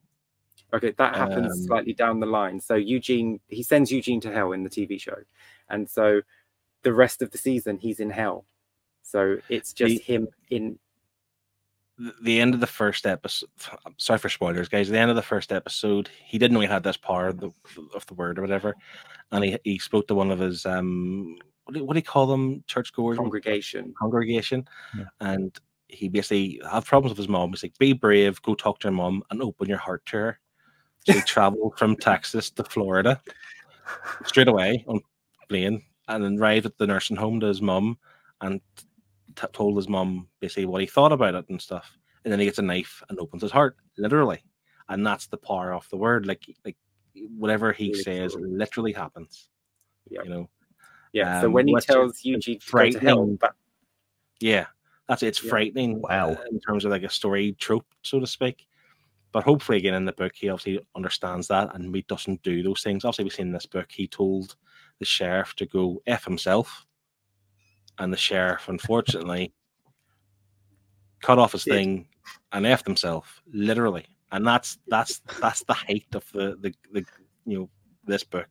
Okay, that happens slightly down the line. So he sends Eugene to hell in the TV show. And so the rest of the season, he's in hell. So it's just him in... The end of the first episode... Sorry for spoilers, guys. The end of the first episode, he didn't know he had this power of the word or whatever. And he spoke to one of his... what do you call them? Churchgoers? Congregation. Yeah. And he basically had problems with his mom. He's like, be brave, go talk to your mom and open your heart to her. So he traveled from Texas to Florida straight away on a plane and then arrived at the nursing home to his mum and told his mum basically what he thought about it and stuff. And then he gets a knife and opens his heart, literally. And that's the power of the word. Like whatever he says literally happens. Yep. Yeah, so when he tells Eugene to go to hell... Yeah, that's it. It's frightening in terms of like a story trope, so to speak. But hopefully, again, in the book, he obviously understands that and he doesn't do those things. Obviously, we've seen in this book, he told the sheriff to go F himself. And the sheriff, unfortunately, cut off his thing and F'd himself, literally. And that's the height of the this book.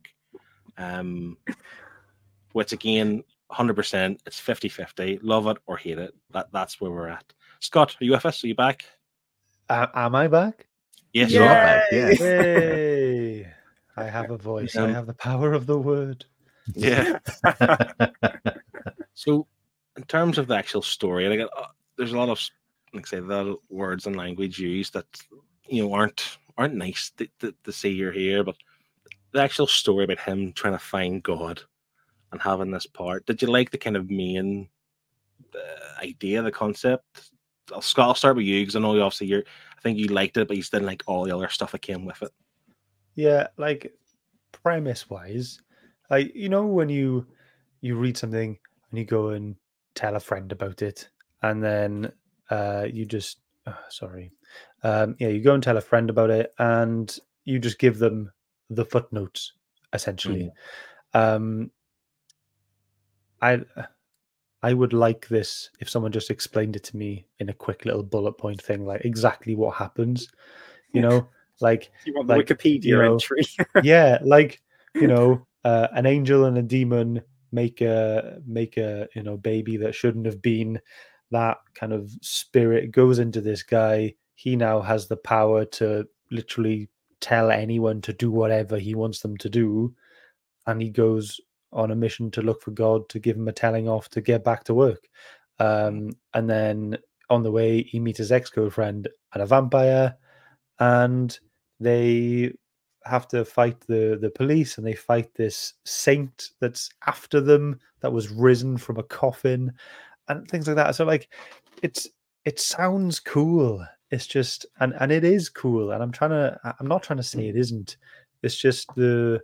Which, again, 100%, it's 50-50. Love it or hate it. That's where we're at. Scott, are you with us? Are you back? Am I back? Yes, you are back. Yes. Yay. I have a voice. I have the power of the word. Yeah. So, in terms of the actual story, there's a lot of, the words and language used that aren't nice to see or hear. But the actual story about him trying to find God and having this part. Did you like the kind of main idea, the concept? Scott, I'll start with you because I know I think you liked it, but you didn't like all the other stuff that came with it. Yeah, like premise-wise, when you read something and you go and tell a friend about it, and then you go and tell a friend about it, and you just give them the footnotes essentially. I would like this if someone just explained it to me in a quick little bullet point thing, like exactly what happens, you want the Wikipedia entry. An angel and a demon make a baby that shouldn't have been. That kind of spirit goes into this guy. He now has the power to literally tell anyone to do whatever he wants them to do. And he goes on a mission to look for God, to give him a telling off, to get back to work. And then on the way, he meets his ex-girlfriend and a vampire, and they have to fight the police, and they fight this saint that's after them that was risen from a coffin and things like that. So it sounds cool. It's just, and it is cool. And I'm not trying to say it isn't. It's just the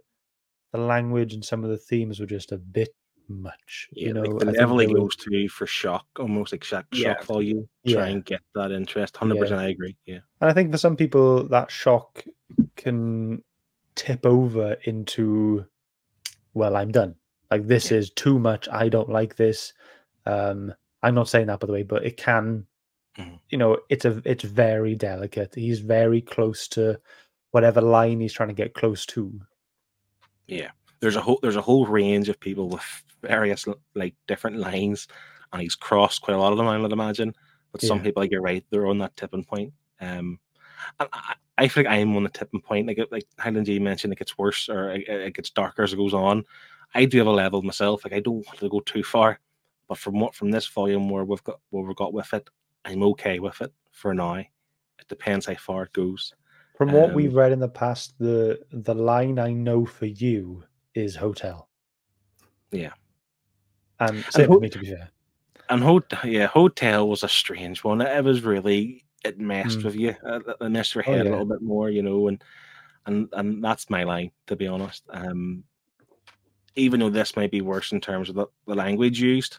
language and some of the themes were just a bit much. Yeah, the level it goes to for shock, almost like shock value. Try and get that interest. 100%, I agree. Yeah, and I think for some people that shock can tip over into, well, I'm done. Like this is too much. I don't like this. I'm not saying that, by the way, but it can. It's very delicate. He's very close to whatever line he's trying to get close to. Yeah, there's a whole range of people with various different lines, and he's crossed quite a lot of them, I would imagine. But some people, you're right, they're on that tipping point. And I feel like I am on the tipping point. Like Highland G mentioned, it gets worse or it gets darker as it goes on. I do have a level myself. I don't want to go too far, But from this volume where we've got with it, I'm okay with it for now. It depends how far it goes. From what we've read in the past, the line I know for you is hotel. Yeah. And for me, to be fair. And hotel was a strange one. It was really, it messed with you. It messed your head a little bit more, you know, and that's my line, to be honest. Even though this might be worse in terms of the language used,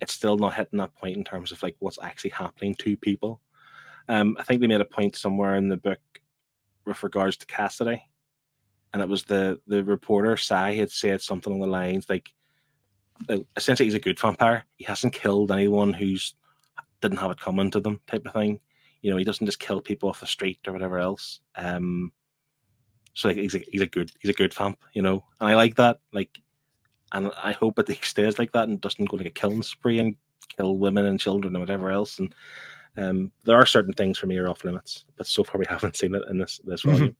it's still not hitting that point in terms of like what's actually happening to people. I think they made a point somewhere in the book with regards to Cassidy, and it was the reporter, Sai, had said something on the lines like, essentially he's a good vampire. He hasn't killed anyone who's didn't have it coming to them type of thing. You know, he doesn't just kill people off the street or whatever else. So like, he's a good vamp, you know. And I like that. Like, and I hope that he stays like that and doesn't go like a killing spree and kill women and children and whatever else. And there are certain things for me are off limits, but so far we haven't seen it in this volume.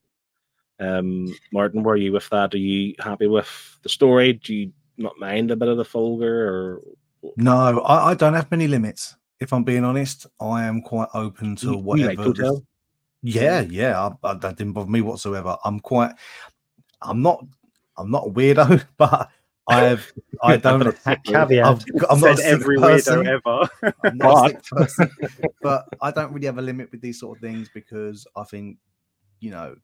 Martin, were you with that? Are you happy with the story? Do you not mind a bit of the vulgar? Or no, I don't have many limits. If I'm being honest, I am quite open to whatever. Like yeah, that didn't bother me whatsoever. I'm not a weirdo, but I don't attack. Caveat. I'm not every weirdo ever. I'm not a sick person, but I don't really have a limit with these sort of things because I think, you know,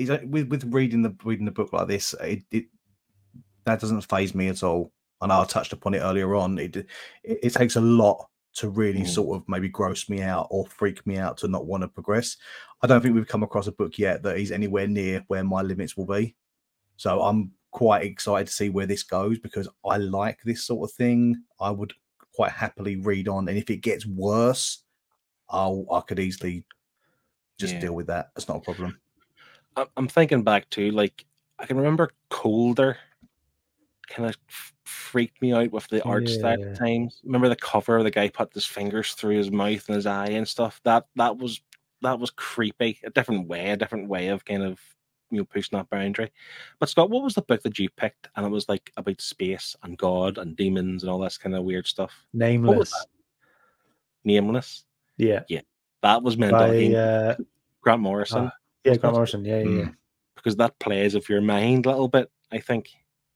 with reading the book like this, it that doesn't faze me at all. I know I touched upon it earlier on. It takes a lot to really sort of maybe gross me out or freak me out to not want to progress. I don't think we've come across a book yet that is anywhere near where my limits will be. So I'm quite excited to see where this goes because I like this sort of thing. I would quite happily read on. And if it gets worse, I could easily just deal with that. It's not a problem. I'm thinking back to, like, I can remember Colder kind of freaked me out with the art style at times. Remember the cover, the guy put his fingers through his mouth and his eye and stuff. That was creepy. A different way of kind of, you know, pushing that boundary. But Scott, what was the book that you picked? And it was like about space and God and demons and all this kind of weird stuff. Nameless. Yeah. That was meant by Grant Morrison. Grant Morrison. Yeah. Because that plays with your mind a little bit, I think.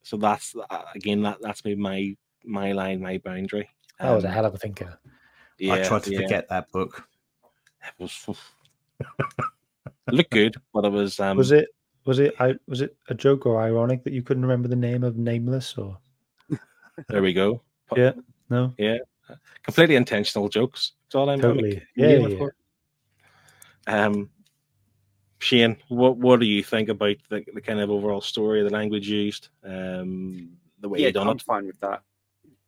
So that's, again, that's maybe my line, my boundary. That was a hell of a thinker. Yeah, I tried to forget that book. It was it looked good, but it was... Was it a joke or ironic that you couldn't remember the name of Nameless? Or there we go. Yeah, no. Yeah, completely intentional jokes. That's all I'm totally. Yeah. Shane, what do you think about the kind of overall story, the language used, the way you done it? I'm fine with that.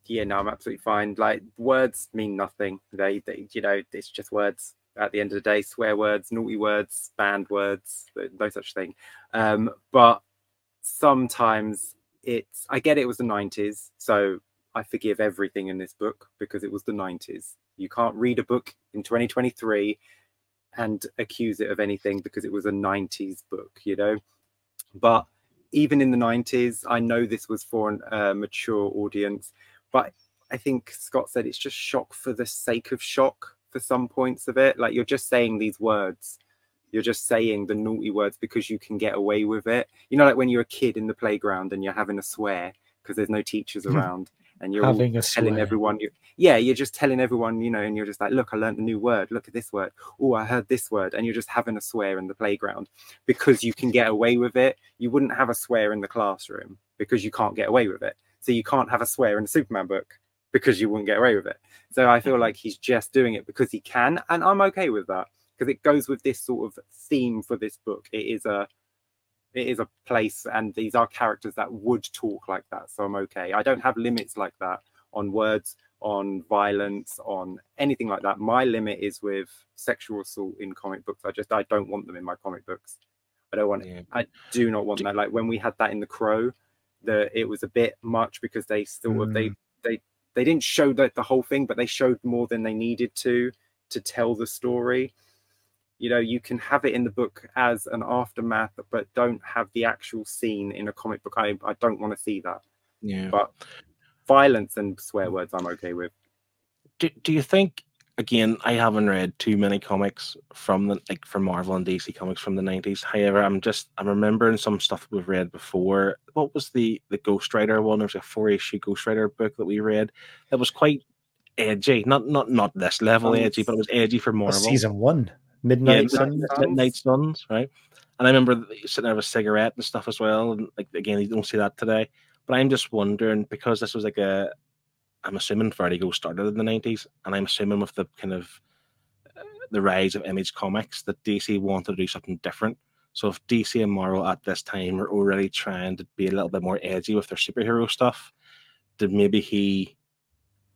Yeah, no, I'm absolutely fine. Like, words mean nothing. They you know, it's just words. At the end of the day, swear words, naughty words, banned words, no such thing. But sometimes it's... I get it was the 90s, so I forgive everything in this book because it was the 90s. You can't read a book in 2023 and accuse it of anything because it was a 90s book, you know. But even in the 90s, I know this was for a mature audience, but I think Scott said it's just shock for the sake of shock for some points of it. Like, you're just saying these words. You're just saying the naughty words because you can get away with it. You know, like when you're a kid in the playground and you're having a swear because there's no teachers around and you're telling everyone, you're just telling everyone, you know, and you're just like, look, I learned a new word. Look at this word. Oh, I heard this word. And you're just having a swear in the playground because you can get away with it. You wouldn't have a swear in the classroom because you can't get away with it. So you can't have a swear in a Superman book because you wouldn't get away with it. So I feel like he's just doing it because he can. And I'm okay with that because it goes with this sort of theme for this book. It is a place, and these are characters that would talk like that, so I'm okay. I don't have limits like that on words, on violence, on anything like that. My limit is with sexual assault in comic books. I don't want them in my comic books. I don't want it. I do not want that. Like when we had that in The Crow, it was a bit much because they sort of they didn't show the whole thing, but they showed more than they needed to tell the story. You know, you can have it in the book as an aftermath, but don't have the actual scene in a comic book. I don't want to see that. Yeah. But violence and swear words I'm okay with. Do you think, again, I haven't read too many comics from Marvel and DC Comics from the 90s. However, I'm remembering some stuff we've read before. What was the Ghost Rider one? There was a 4-issue Ghost Rider book that we read that was quite edgy. Not this level edgy, but it was edgy for Marvel. Season 1. Midnight Suns, right? And I remember sitting there with a cigarette and stuff as well. And like again, you don't see that today. But I'm just wondering, because this was like I'm assuming Vertigo started in the 90s, and I'm assuming with the kind of the rise of Image Comics that DC wanted to do something different. So if DC and Marvel at this time were already trying to be a little bit more edgy with their superhero stuff, did maybe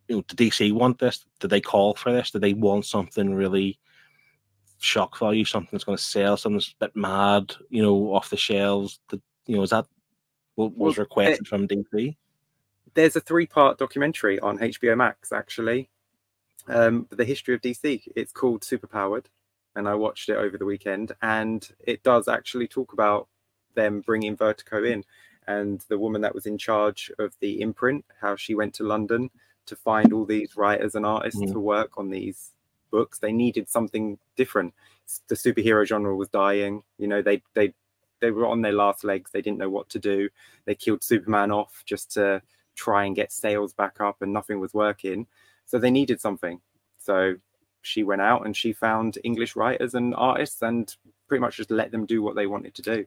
did DC want this? Did they call for this? Did they want something really shock value, something that's going to sell, something that's a bit mad, off the shelves? Is that what was requested from DC? There's a 3-part documentary on HBO Max, actually, the history of DC. It's called Superpowered, and I watched it over the weekend, and it does actually talk about them bringing Vertigo in, and the woman that was in charge of the imprint, how she went to London to find all these writers and artists to work on these books. They needed something different. The superhero genre was dying. They were on their last legs. They didn't know what to do. They killed Superman off just to try and get sales back up, and nothing was working, so they needed something. So she went out and she found English writers and artists and pretty much just let them do what they wanted to do.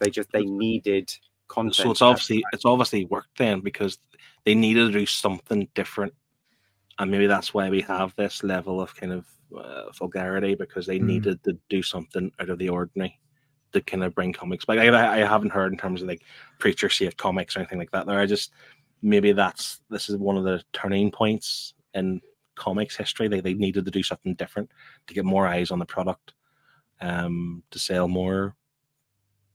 They needed content. So it's obviously worked then, because they needed to do something different, and maybe that's why we have this level of kind of vulgarity, because they needed to do something out of the ordinary to kind of bring comics back. I haven't heard in terms of like Preacher safe comics or anything like that. There, this is one of the turning points in comics history. They needed to do something different to get more eyes on the product, to sell more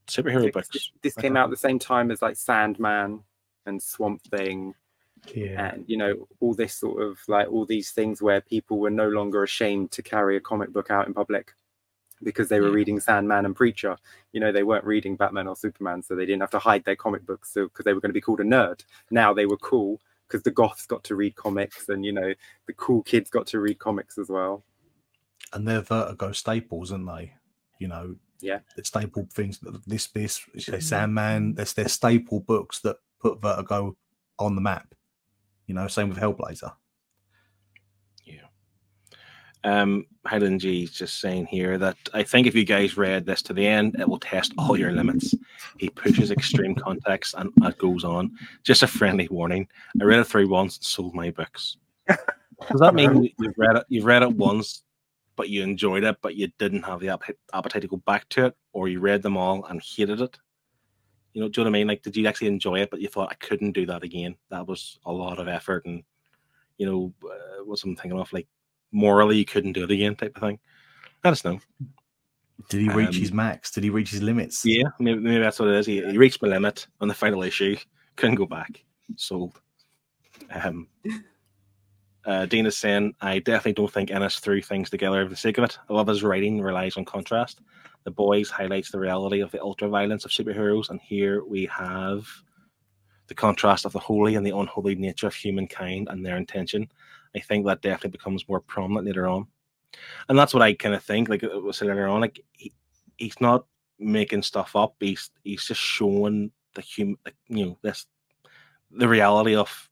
superhero books. This came out at the same time as like Sandman and Swamp Thing, and all this sort of like all these things where people were no longer ashamed to carry a comic book out in public, because they were reading Sandman and Preacher. They weren't reading Batman or Superman, so they didn't have to hide their comic books, because they were going to be called a nerd. Now they were cool, because the goths got to read comics, and, the cool kids got to read comics as well. And they're Vertigo staples, aren't they? They're staple things. Sandman, they're staple books that put Vertigo on the map. Same with Hellblazer. Highland G's just saying here that I think if you guys read this to the end, it will test all your limits. He pushes extreme context and it goes on. Just a friendly warning. I read it through once and sold my books. Does that mean you've read it once, but you enjoyed it, but you didn't have the appetite to go back to it, or you read them all and hated it? Do you know what I mean? Like, did you actually enjoy it, but you thought, I couldn't do that again? That was a lot of effort, and what I'm thinking of, like, morally you couldn't do it again type of thing. Let us know. Did he reach his max? Did he reach his limits? Yeah, maybe that's what it is. He reached my limit on the final issue. Couldn't go back. Sold. Dean is saying, I definitely don't think Ennis threw things together for the sake of it. A lot of his writing relies on contrast. The Boys highlights the reality of the ultra-violence of superheroes, and here we have the contrast of the holy and the unholy nature of humankind and their intention. I think that definitely becomes more prominent later on. And that's what I kind of think, like it was earlier on, like he's not making stuff up. He's just showing the the reality of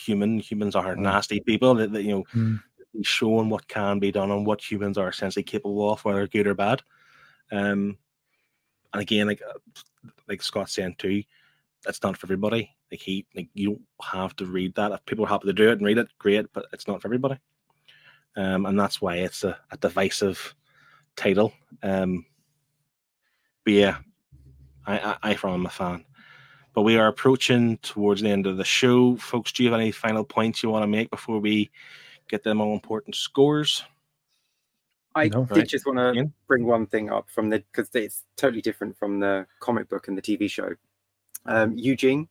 humans are nasty people that he's showing what can be done and what humans are essentially capable of, whether good or bad. And again, like Scott's saying too, that's not for everybody. You don't have to read that. If people are happy to do it and read it, great, but it's not for everybody. And that's why it's a divisive title. But yeah, I'm a fan. But we are approaching towards the end of the show. Folks, do you have any final points you want to make before we get them all important scores? I did just want to bring one thing up because it's totally different from the comic book and the TV show. Eugene,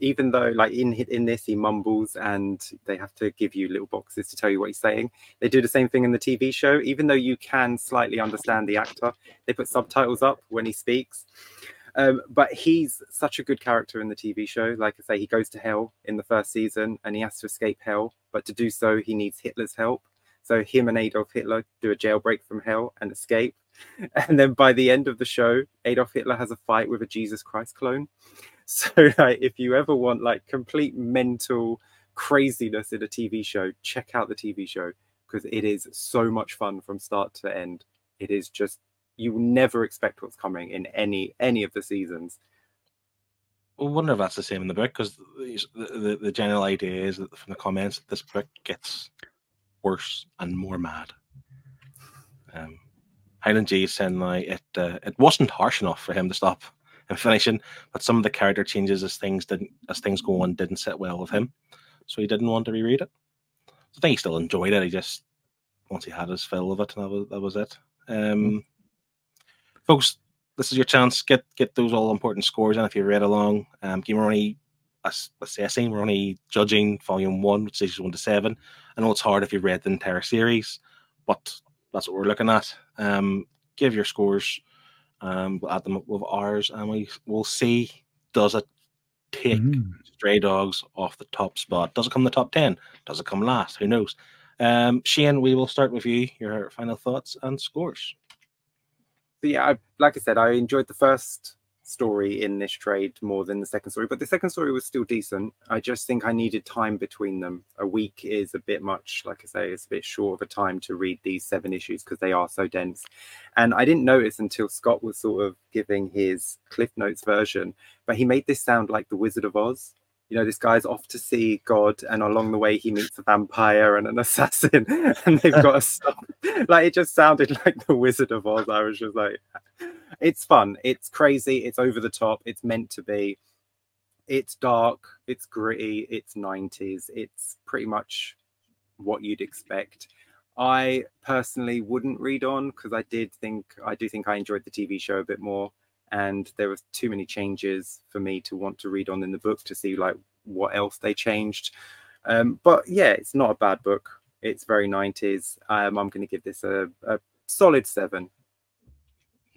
even though like in this he mumbles and they have to give you little boxes to tell you what he's saying, they do the same thing in the TV show. Even though you can slightly understand the actor, they put subtitles up when he speaks. But he's such a good character in the TV show. Like I say, he goes to hell in the first season and he has to escape hell. But to do so, he needs Hitler's help. So him and Adolf Hitler do a jailbreak from hell and escape. And then by the end of the show, Adolf Hitler has a fight with a Jesus Christ clone. So like, if you ever want like complete mental craziness in a TV show, check out the TV show, because it is so much fun from start to end. It is just, you will never expect what's coming in any of the seasons. I wonder if that's the same in the book, because the general idea is that from the comments, this book gets worse and more mad. Highland G said like it wasn't harsh enough for him to stop and finishing, but some of the character changes as things go on didn't sit well with him, so he didn't want to reread it. I think he still enjoyed it. He just, once he had his fill of it, and that was it. Folks, this is your chance. Get those all important scores in if you read along. We're only assessing, we're only judging volume 1, which is seasons 1 to 7. I know it's hard if you read the entire series, but that's what we're looking at. Give your scores. We'll add them up with ours, and we'll see, does it take Stray Dogs off the top spot? Does it come in the top 10? Does it come last? Who knows? Shane, we will start with you. Your final thoughts and scores. So yeah, like I said, I enjoyed the first story in this trade more than the second story, but the second story was still decent. I just think I needed time between them. A week is a bit much. Like I say, it's a bit short of a time to read these 7 issues because they are so dense. And I didn't notice until Scott was sort of giving his Cliff Notes version, but he made this sound like the Wizard of Oz. You know, this guy's off to see God, and along the way he meets a vampire and an assassin, and they've got to stop. Like, it just sounded like the Wizard of Oz. I was just like, it's fun, it's crazy, it's over the top, it's meant to be, it's dark, it's gritty, it's 90s, it's pretty much what you'd expect. I personally wouldn't read on because I do think I enjoyed the TV show a bit more. And there was too many changes for me to want to read on in the book to see like what else they changed. But yeah, it's not a bad book. It's very 90s. I'm going to give this a solid 7.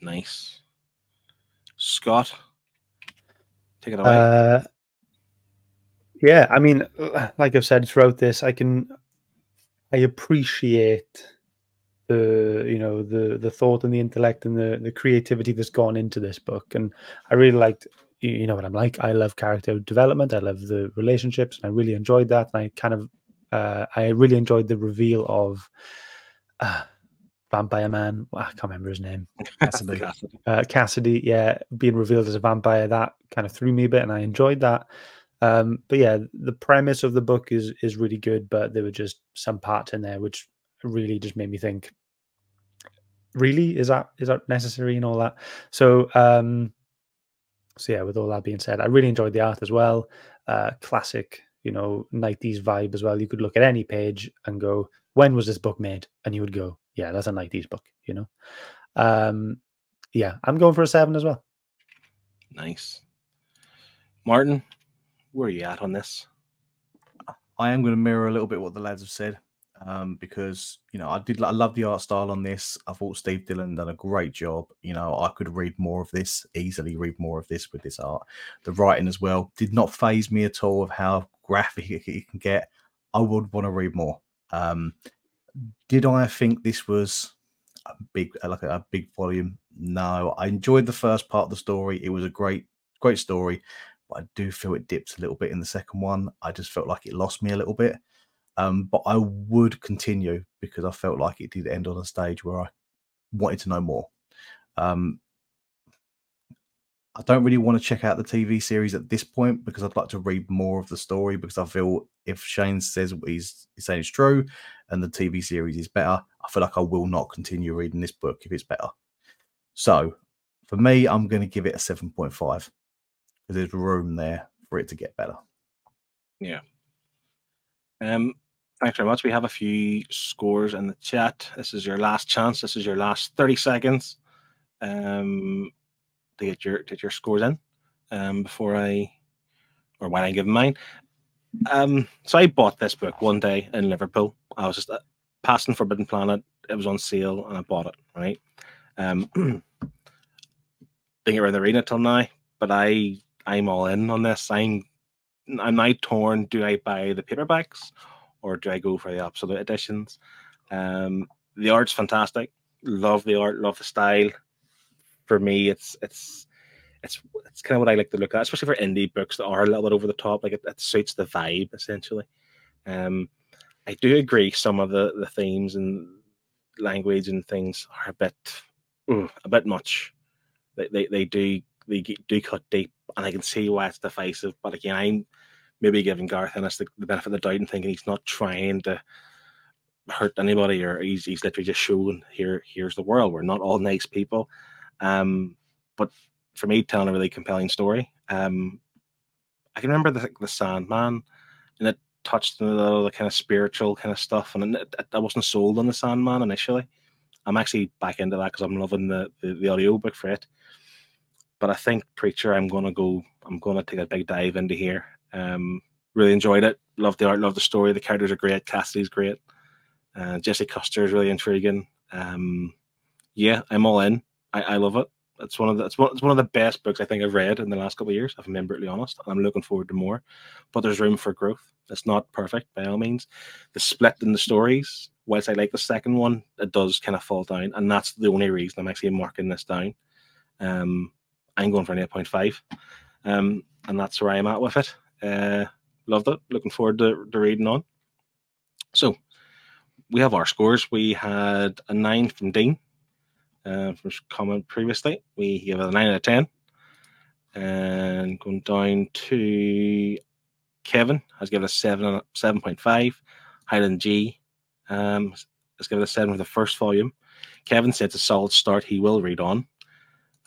Nice. Scott, take it away. Yeah, I mean, like I've said throughout this, I appreciate the thought and the intellect and the creativity that's gone into this book, and I really liked, you know what I'm like, I love character development, I love the relationships, and I really enjoyed that. And I kind of I really enjoyed the reveal of vampire man, I can't remember his name, Cassidy, yeah, being revealed as a vampire. That kind of threw me a bit, and I enjoyed that. But yeah, the premise of the book is really good, but there were just some parts in there which really just made me think, really, is that necessary and all that? So yeah, with all that being said, I really enjoyed the art as well. Classic, 90s vibe as well. You could look at any page and go, when was this book made? And you would go, yeah, that's a 90s book, yeah, I'm going for a 7 as well. Nice. Martin, where are you at on this? I am going to mirror a little bit what the lads have said. Because I love the art style on this. I thought Steve Dillon done a great job. I could read more of this with this art. The writing as well did not faze me at all of how graphic it can get. I would want to read more. Did I think this was a big volume? No, I enjoyed the first part of the story. It was a great story, but I do feel it dipped a little bit in the second one. I just felt like it lost me a little bit. But I would continue because I felt like it did end on a stage where I wanted to know more. I don't really want to check out the TV series at this point because I'd like to read more of the story, because I feel if Shane says what he's saying is true and the TV series is better, I feel like I will not continue reading this book if it's better. So for me, I'm going to give it a 7.5 because there's room there for it to get better. Yeah. Thanks very much. We have a few scores in the chat. This is your last chance. This is your last 30 seconds to get your scores in when I give mine. So I bought this book one day in Liverpool. I was just passing Forbidden Planet. It was on sale and I bought it, right? didn't get around to reading it till now, but I'm all in on this. I'm now torn. Do I buy the paperbacks or do I go for the absolute editions? The art's fantastic. Love the art, love the style. For me, it's kind of what I like to look at, especially for indie books that are a little bit over the top. Like it suits the vibe essentially. I do agree some of the themes and language and things are a bit much. They do cut deep, and I can see why it's divisive. But again, I'm maybe giving Garth Ennis the benefit of the doubt and thinking he's not trying to hurt anybody, or he's literally just showing here's the world. We're not all nice people. But for me, telling a really compelling story. I can remember the Sandman, and it touched on the kind of spiritual kind of stuff, and I wasn't sold on the Sandman initially. I'm actually back into that because I'm loving the audiobook for it. But I think Preacher, I'm going to take a big dive into here. Really enjoyed it. Loved the art, loved the story. The characters are great. Cassidy's great. Jesse Custer is really intriguing. Yeah, I'm all in. I love it. It's one of the best books I think I've read in the last couple of years, if I'm being brutally honest. And I'm looking forward to more. But there's room for growth. It's not perfect by all means. The split in the stories, whilst I like the second one, it does kind of fall down. And that's the only reason I'm actually marking this down. I'm going for an 8.5. And that's where I'm at with it. Loved it. Looking forward to reading on. So we have our scores. We had a 9 from Dean, from his comment previously. We gave it a 9 out of 10. And going down to Kevin, has given a 7.5. Highland G has given a 7 for the first volume. Kevin said it's a solid start. He will read on.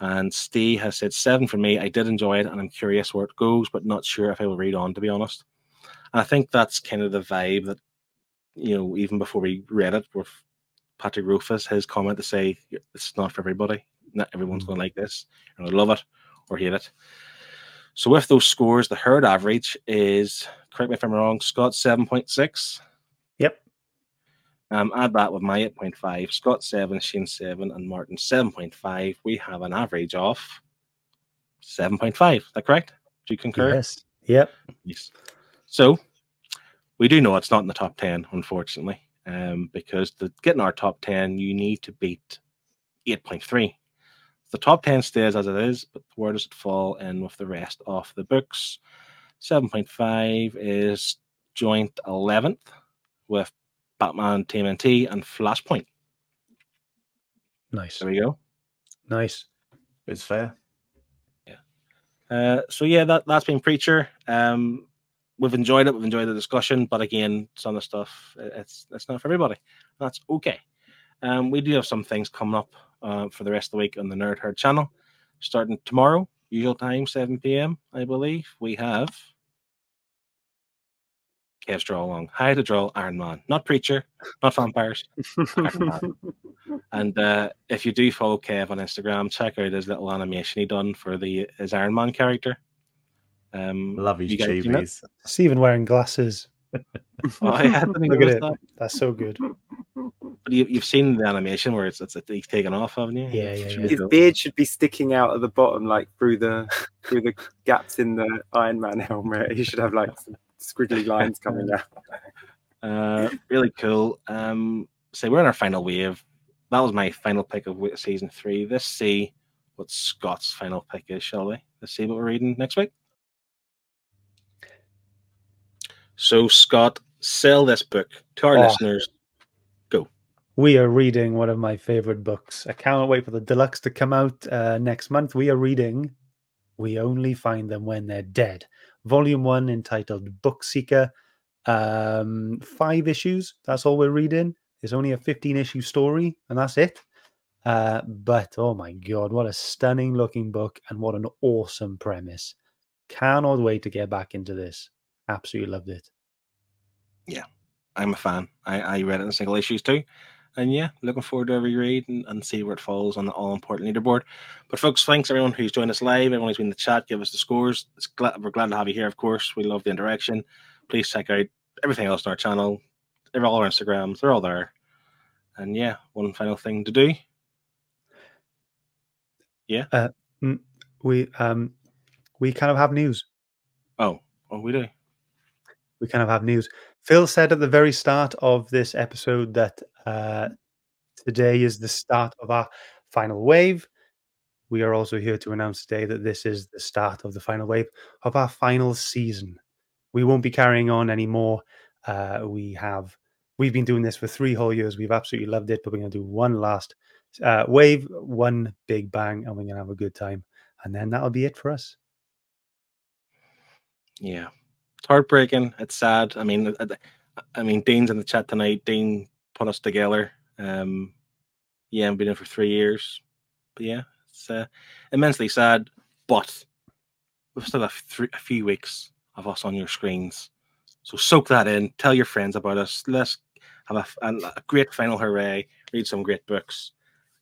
And Steve has said 7 for me. I did enjoy it, and I'm curious where it goes, but not sure if I will read on, to be honest. And I think that's kind of the vibe that, you know, even before we read it, with Patrick Rothfuss, his comment to say, it's not for everybody. Not everyone's going to like this. You're going to love it or hate it. So with those scores, the herd average is, correct me if I'm wrong, Scott, 7.6. Yep. Add that with my 8.5, Scott 7, Shane 7, and Martin 7.5. We have an average of 7.5. Is that correct? Do you concur? Yes. Yep. Yes. So we do know it's not in the top 10, unfortunately, because to get in our top 10, you need to beat 8.3. The top 10 stays as it is, but where does it fall in with the rest of the books? 7.5 is joint 11th with Batman, TMNT, and Flashpoint. Nice. There we go. Nice. It's fair. Yeah. So yeah, that's been Preacher. We've enjoyed it. We've enjoyed the discussion, but again, some of the stuff it's not for everybody. That's okay. We do have some things coming up for the rest of the week on the Nerd Herd channel. Starting tomorrow, usual time, 7 p.m. I believe we have. Kev's draw along. How to draw Iron Man. Not Preacher, not vampires. Iron Man. And if you do follow Kev on Instagram, check out his little animation he done for his Iron Man character. Love his cheevies. He's even wearing glasses. Oh, yeah, look at it. That's so good. But you've seen the animation where it's taken off, haven't you? Yeah. His beard should be sticking out at the bottom, like through the gaps in the Iron Man helmet. He should have like some squiggly lines coming out. Really cool. So we're in our final wave. That was my final pick of season 3. Let's see what Scott's final pick is, shall we? Let's see what we're reading next week. So Scott, sell this book to our listeners. Go. We are reading one of my favorite books. I cannot wait for the deluxe to come out next month. We are reading We Only Find Them When They're Dead. Volume 1, entitled Book Seeker, 5 issues. That's all we're reading. It's only a 15-issue story, and that's it. But, oh my God, what a stunning-looking book, and what an awesome premise. Cannot wait to get back into this. Absolutely loved it. Yeah, I'm a fan. I read it in single issues too. And yeah, looking forward to every read and see where it falls on the all-important leaderboard. But folks, thanks everyone who's joined us live, everyone who's been in the chat, give us the scores. We're glad to have you here, of course. We love the interaction. Please check out everything else on our channel. They're all our Instagrams. They're all there. And yeah, one final thing to do. Yeah? we kind of have news. Oh, we do. We kind of have news. Phil said at the very start of this episode that today is the start of our final wave. We are also here to announce today that this is the start of the final wave of our final season. We won't be carrying on anymore. We've been doing this for 3 whole years. We've absolutely loved it, but we're going to do one last wave, one big bang, and we're going to have a good time. And then that'll be it for us. Yeah. It's heartbreaking. It's sad. I mean, Dean's in the chat tonight. Dean put us together. I've been in for 3 years. But yeah, it's immensely sad. But we've still have a few weeks of us on your screens. So soak that in. Tell your friends about us. Let's have a great final hooray. Read some great books.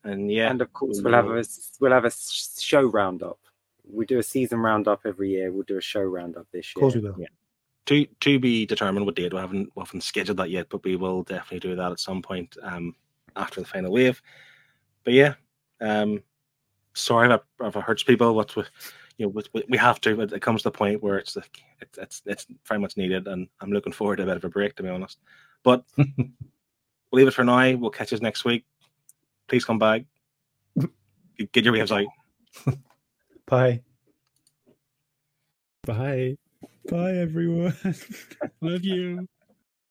And of course, we'll have a show roundup. We do a season roundup every year. We'll do a show roundup this year. Of course we will. Yeah. To be determined what date. We haven't scheduled that yet, but we will definitely do that at some point after the final wave. But yeah, sorry if it hurts people. We have to. But it comes to the point where it's very much needed, and I'm looking forward to a bit of a break, to be honest. But we'll leave it for now. We'll catch you next week. Please come back. Get your waves out. Bye. Bye. Bye, everyone. Love you.